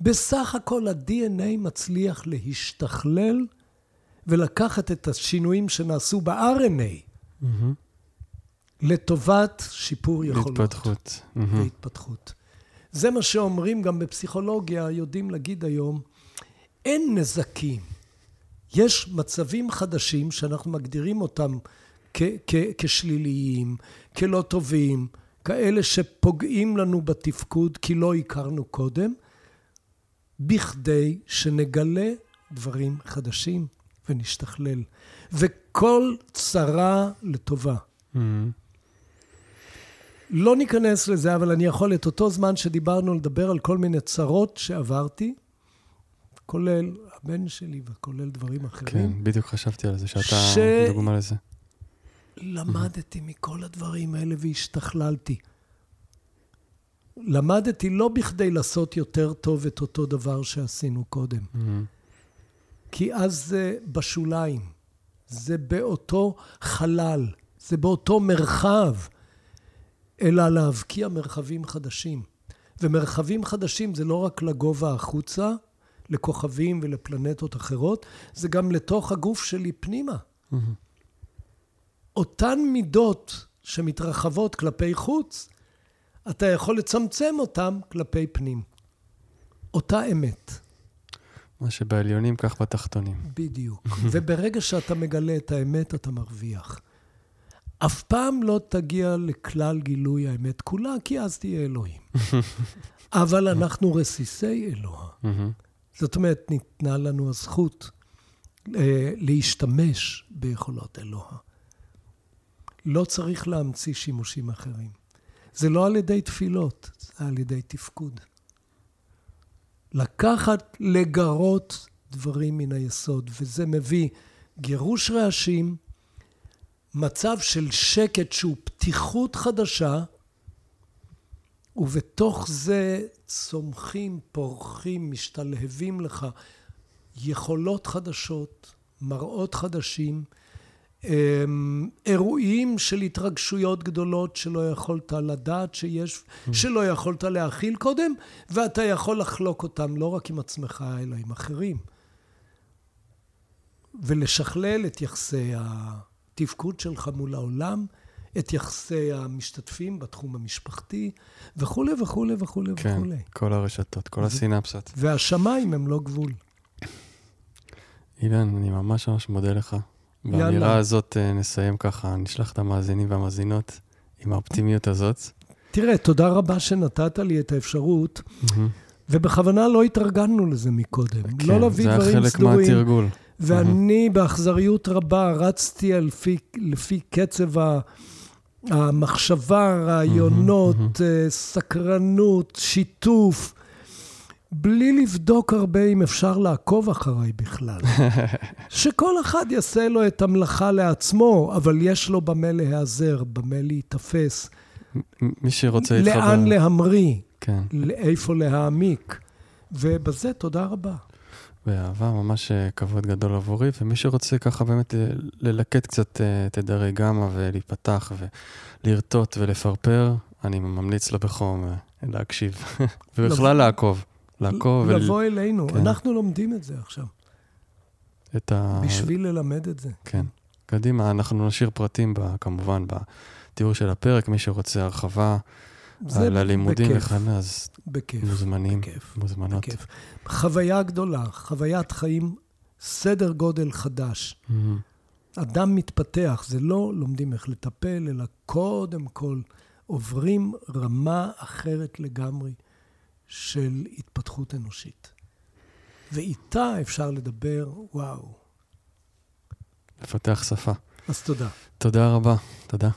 בסך הכל ה-DNA מצליח להשתכלל ולקחת את השינויים שנעשו ב-RNA, לטובת שיפור יכולות. להתפתחות. להתפתחות. זה מה שאומרים גם בפסיכולוגיה, יודעים להגיד היום, אין נזקים. יש מצבים חדשים שאנחנו מגדירים אותם כשליליים, כלא טובים, כאלה שפוגעים לנו בתפקוד כי לא הכרנו קודם, בכדי שנגלה דברים חדשים ונשתכלל. וכל צרה לטובה. לא ניכנס לזה, אבל אני יכול את אותו זמן שדיברנו לדבר על כל מיני צרות שעברתי, כולל הבן שלי וכולל דברים אחרים. כן, בדיוק חשבתי על זה, שאתה דוגמה לזה. למדתי מכל הדברים האלה והשתכללתי. למדתי לא בכדי לעשות יותר טוב את אותו דבר שעשינו קודם. כי אז זה בשוליים, זה באותו חלל, זה באותו מרחב, אלא להבקיע מרחבים חדשים. ומרחבים חדשים זה לא רק לגובה החוצה, לכוכבים ולפלנטות אחרות, זה גם לתוך הגוף שלי פנימה. אותן מידות שמתרחבות כלפי חוץ, אתה יכול לצמצם אותן כלפי פנים. אותה אמת. מה שבעליונים כך בתחתונים. בדיוק. וברגע שאתה מגלה את האמת, אתה מרוויח. אף פעם לא תגיע לכלל גילוי האמת כולה, כי אז תהיה אלוהים. אבל אנחנו רסיסי אלוה. זאת אומרת, ניתנה לנו הזכות להשתמש ביכולות אלוה. לא צריך להמציא שימושים אחרים. זה לא על ידי תפילות, זה על ידי תפקוד. לקחת, לגרות דברים מן היסוד, וזה מביא גירוש רעשים, מצב של שקט שהוא פתיחות חדשה, ובתוך זה צומחים, פורחים, משתלהבים לך, יכולות חדשות, מראות חדשים, אירועים של התרגשויות גדולות שלא יכולת לדעת שיש, שלא יכולת להכיל קודם, ואתה יכול לחלוק אותם לא רק עם עצמך אלא עם אחרים, ולשכלל את יחסי התפקוד שלך מול העולם, את יחסי המשתתפים בתחום המשפחתי וכו' וכו' וכו'. כן, כל הרשתות, כל הסינפסות והשמיים הם לא גבול. אילן, אני ממש ממש מודה לך. באמירה הזאת נסיים ככה, נשלח את המאזינים והמאזינות עם האופטימיות הזאת. תראה, תודה רבה שנתת לי את האפשרות, ובכוונה לא התארגנו לזה מקודם. לא להביא דברים סדורים. ואני באכזריות רבה רצתי לפי קצב המחשבה, רעיונות, סקרנות, שיתוף, בלי לבדוק הרבה אם אפשר לעקוב אחריי בכלל. שכל אחד יעשה לו את המלאכה לעצמו, אבל יש לו במה להיעזר, במה להיתפס. מי שרוצה להתחבר. לאן להמריא, כן. לאיפה להעמיק. ובזה תודה רבה. באהבה, ממש כבוד גדול עבורי, ומי שרוצה ככה באמת ללקט קצת תדרי גמא ולהיפתח ולרטוט ולפרפר, אני ממליץ לו בחום להקשיב. ובכלל לעקוב. לבוא אלינו, אנחנו לומדים את זה עכשיו, בשביל ללמד את זה. כן, קדימה, אנחנו נשאיר פרטים כמובן בתיאור של הפרק, מי שרוצה הרחבה על הלימודים וכאן, אז מוזמנים, מוזמנות. חוויה גדולה, חוויית חיים, סדר גודל חדש. אדם מתפתח, זה לא לומדים איך לטפל, אלא קודם כל עוברים רמה אחרת לגמרי. של התפתחות אנושית. ואיתה אפשר לדבר, וואו. לפתח שפה. אז תודה. תודה רבה, תודה.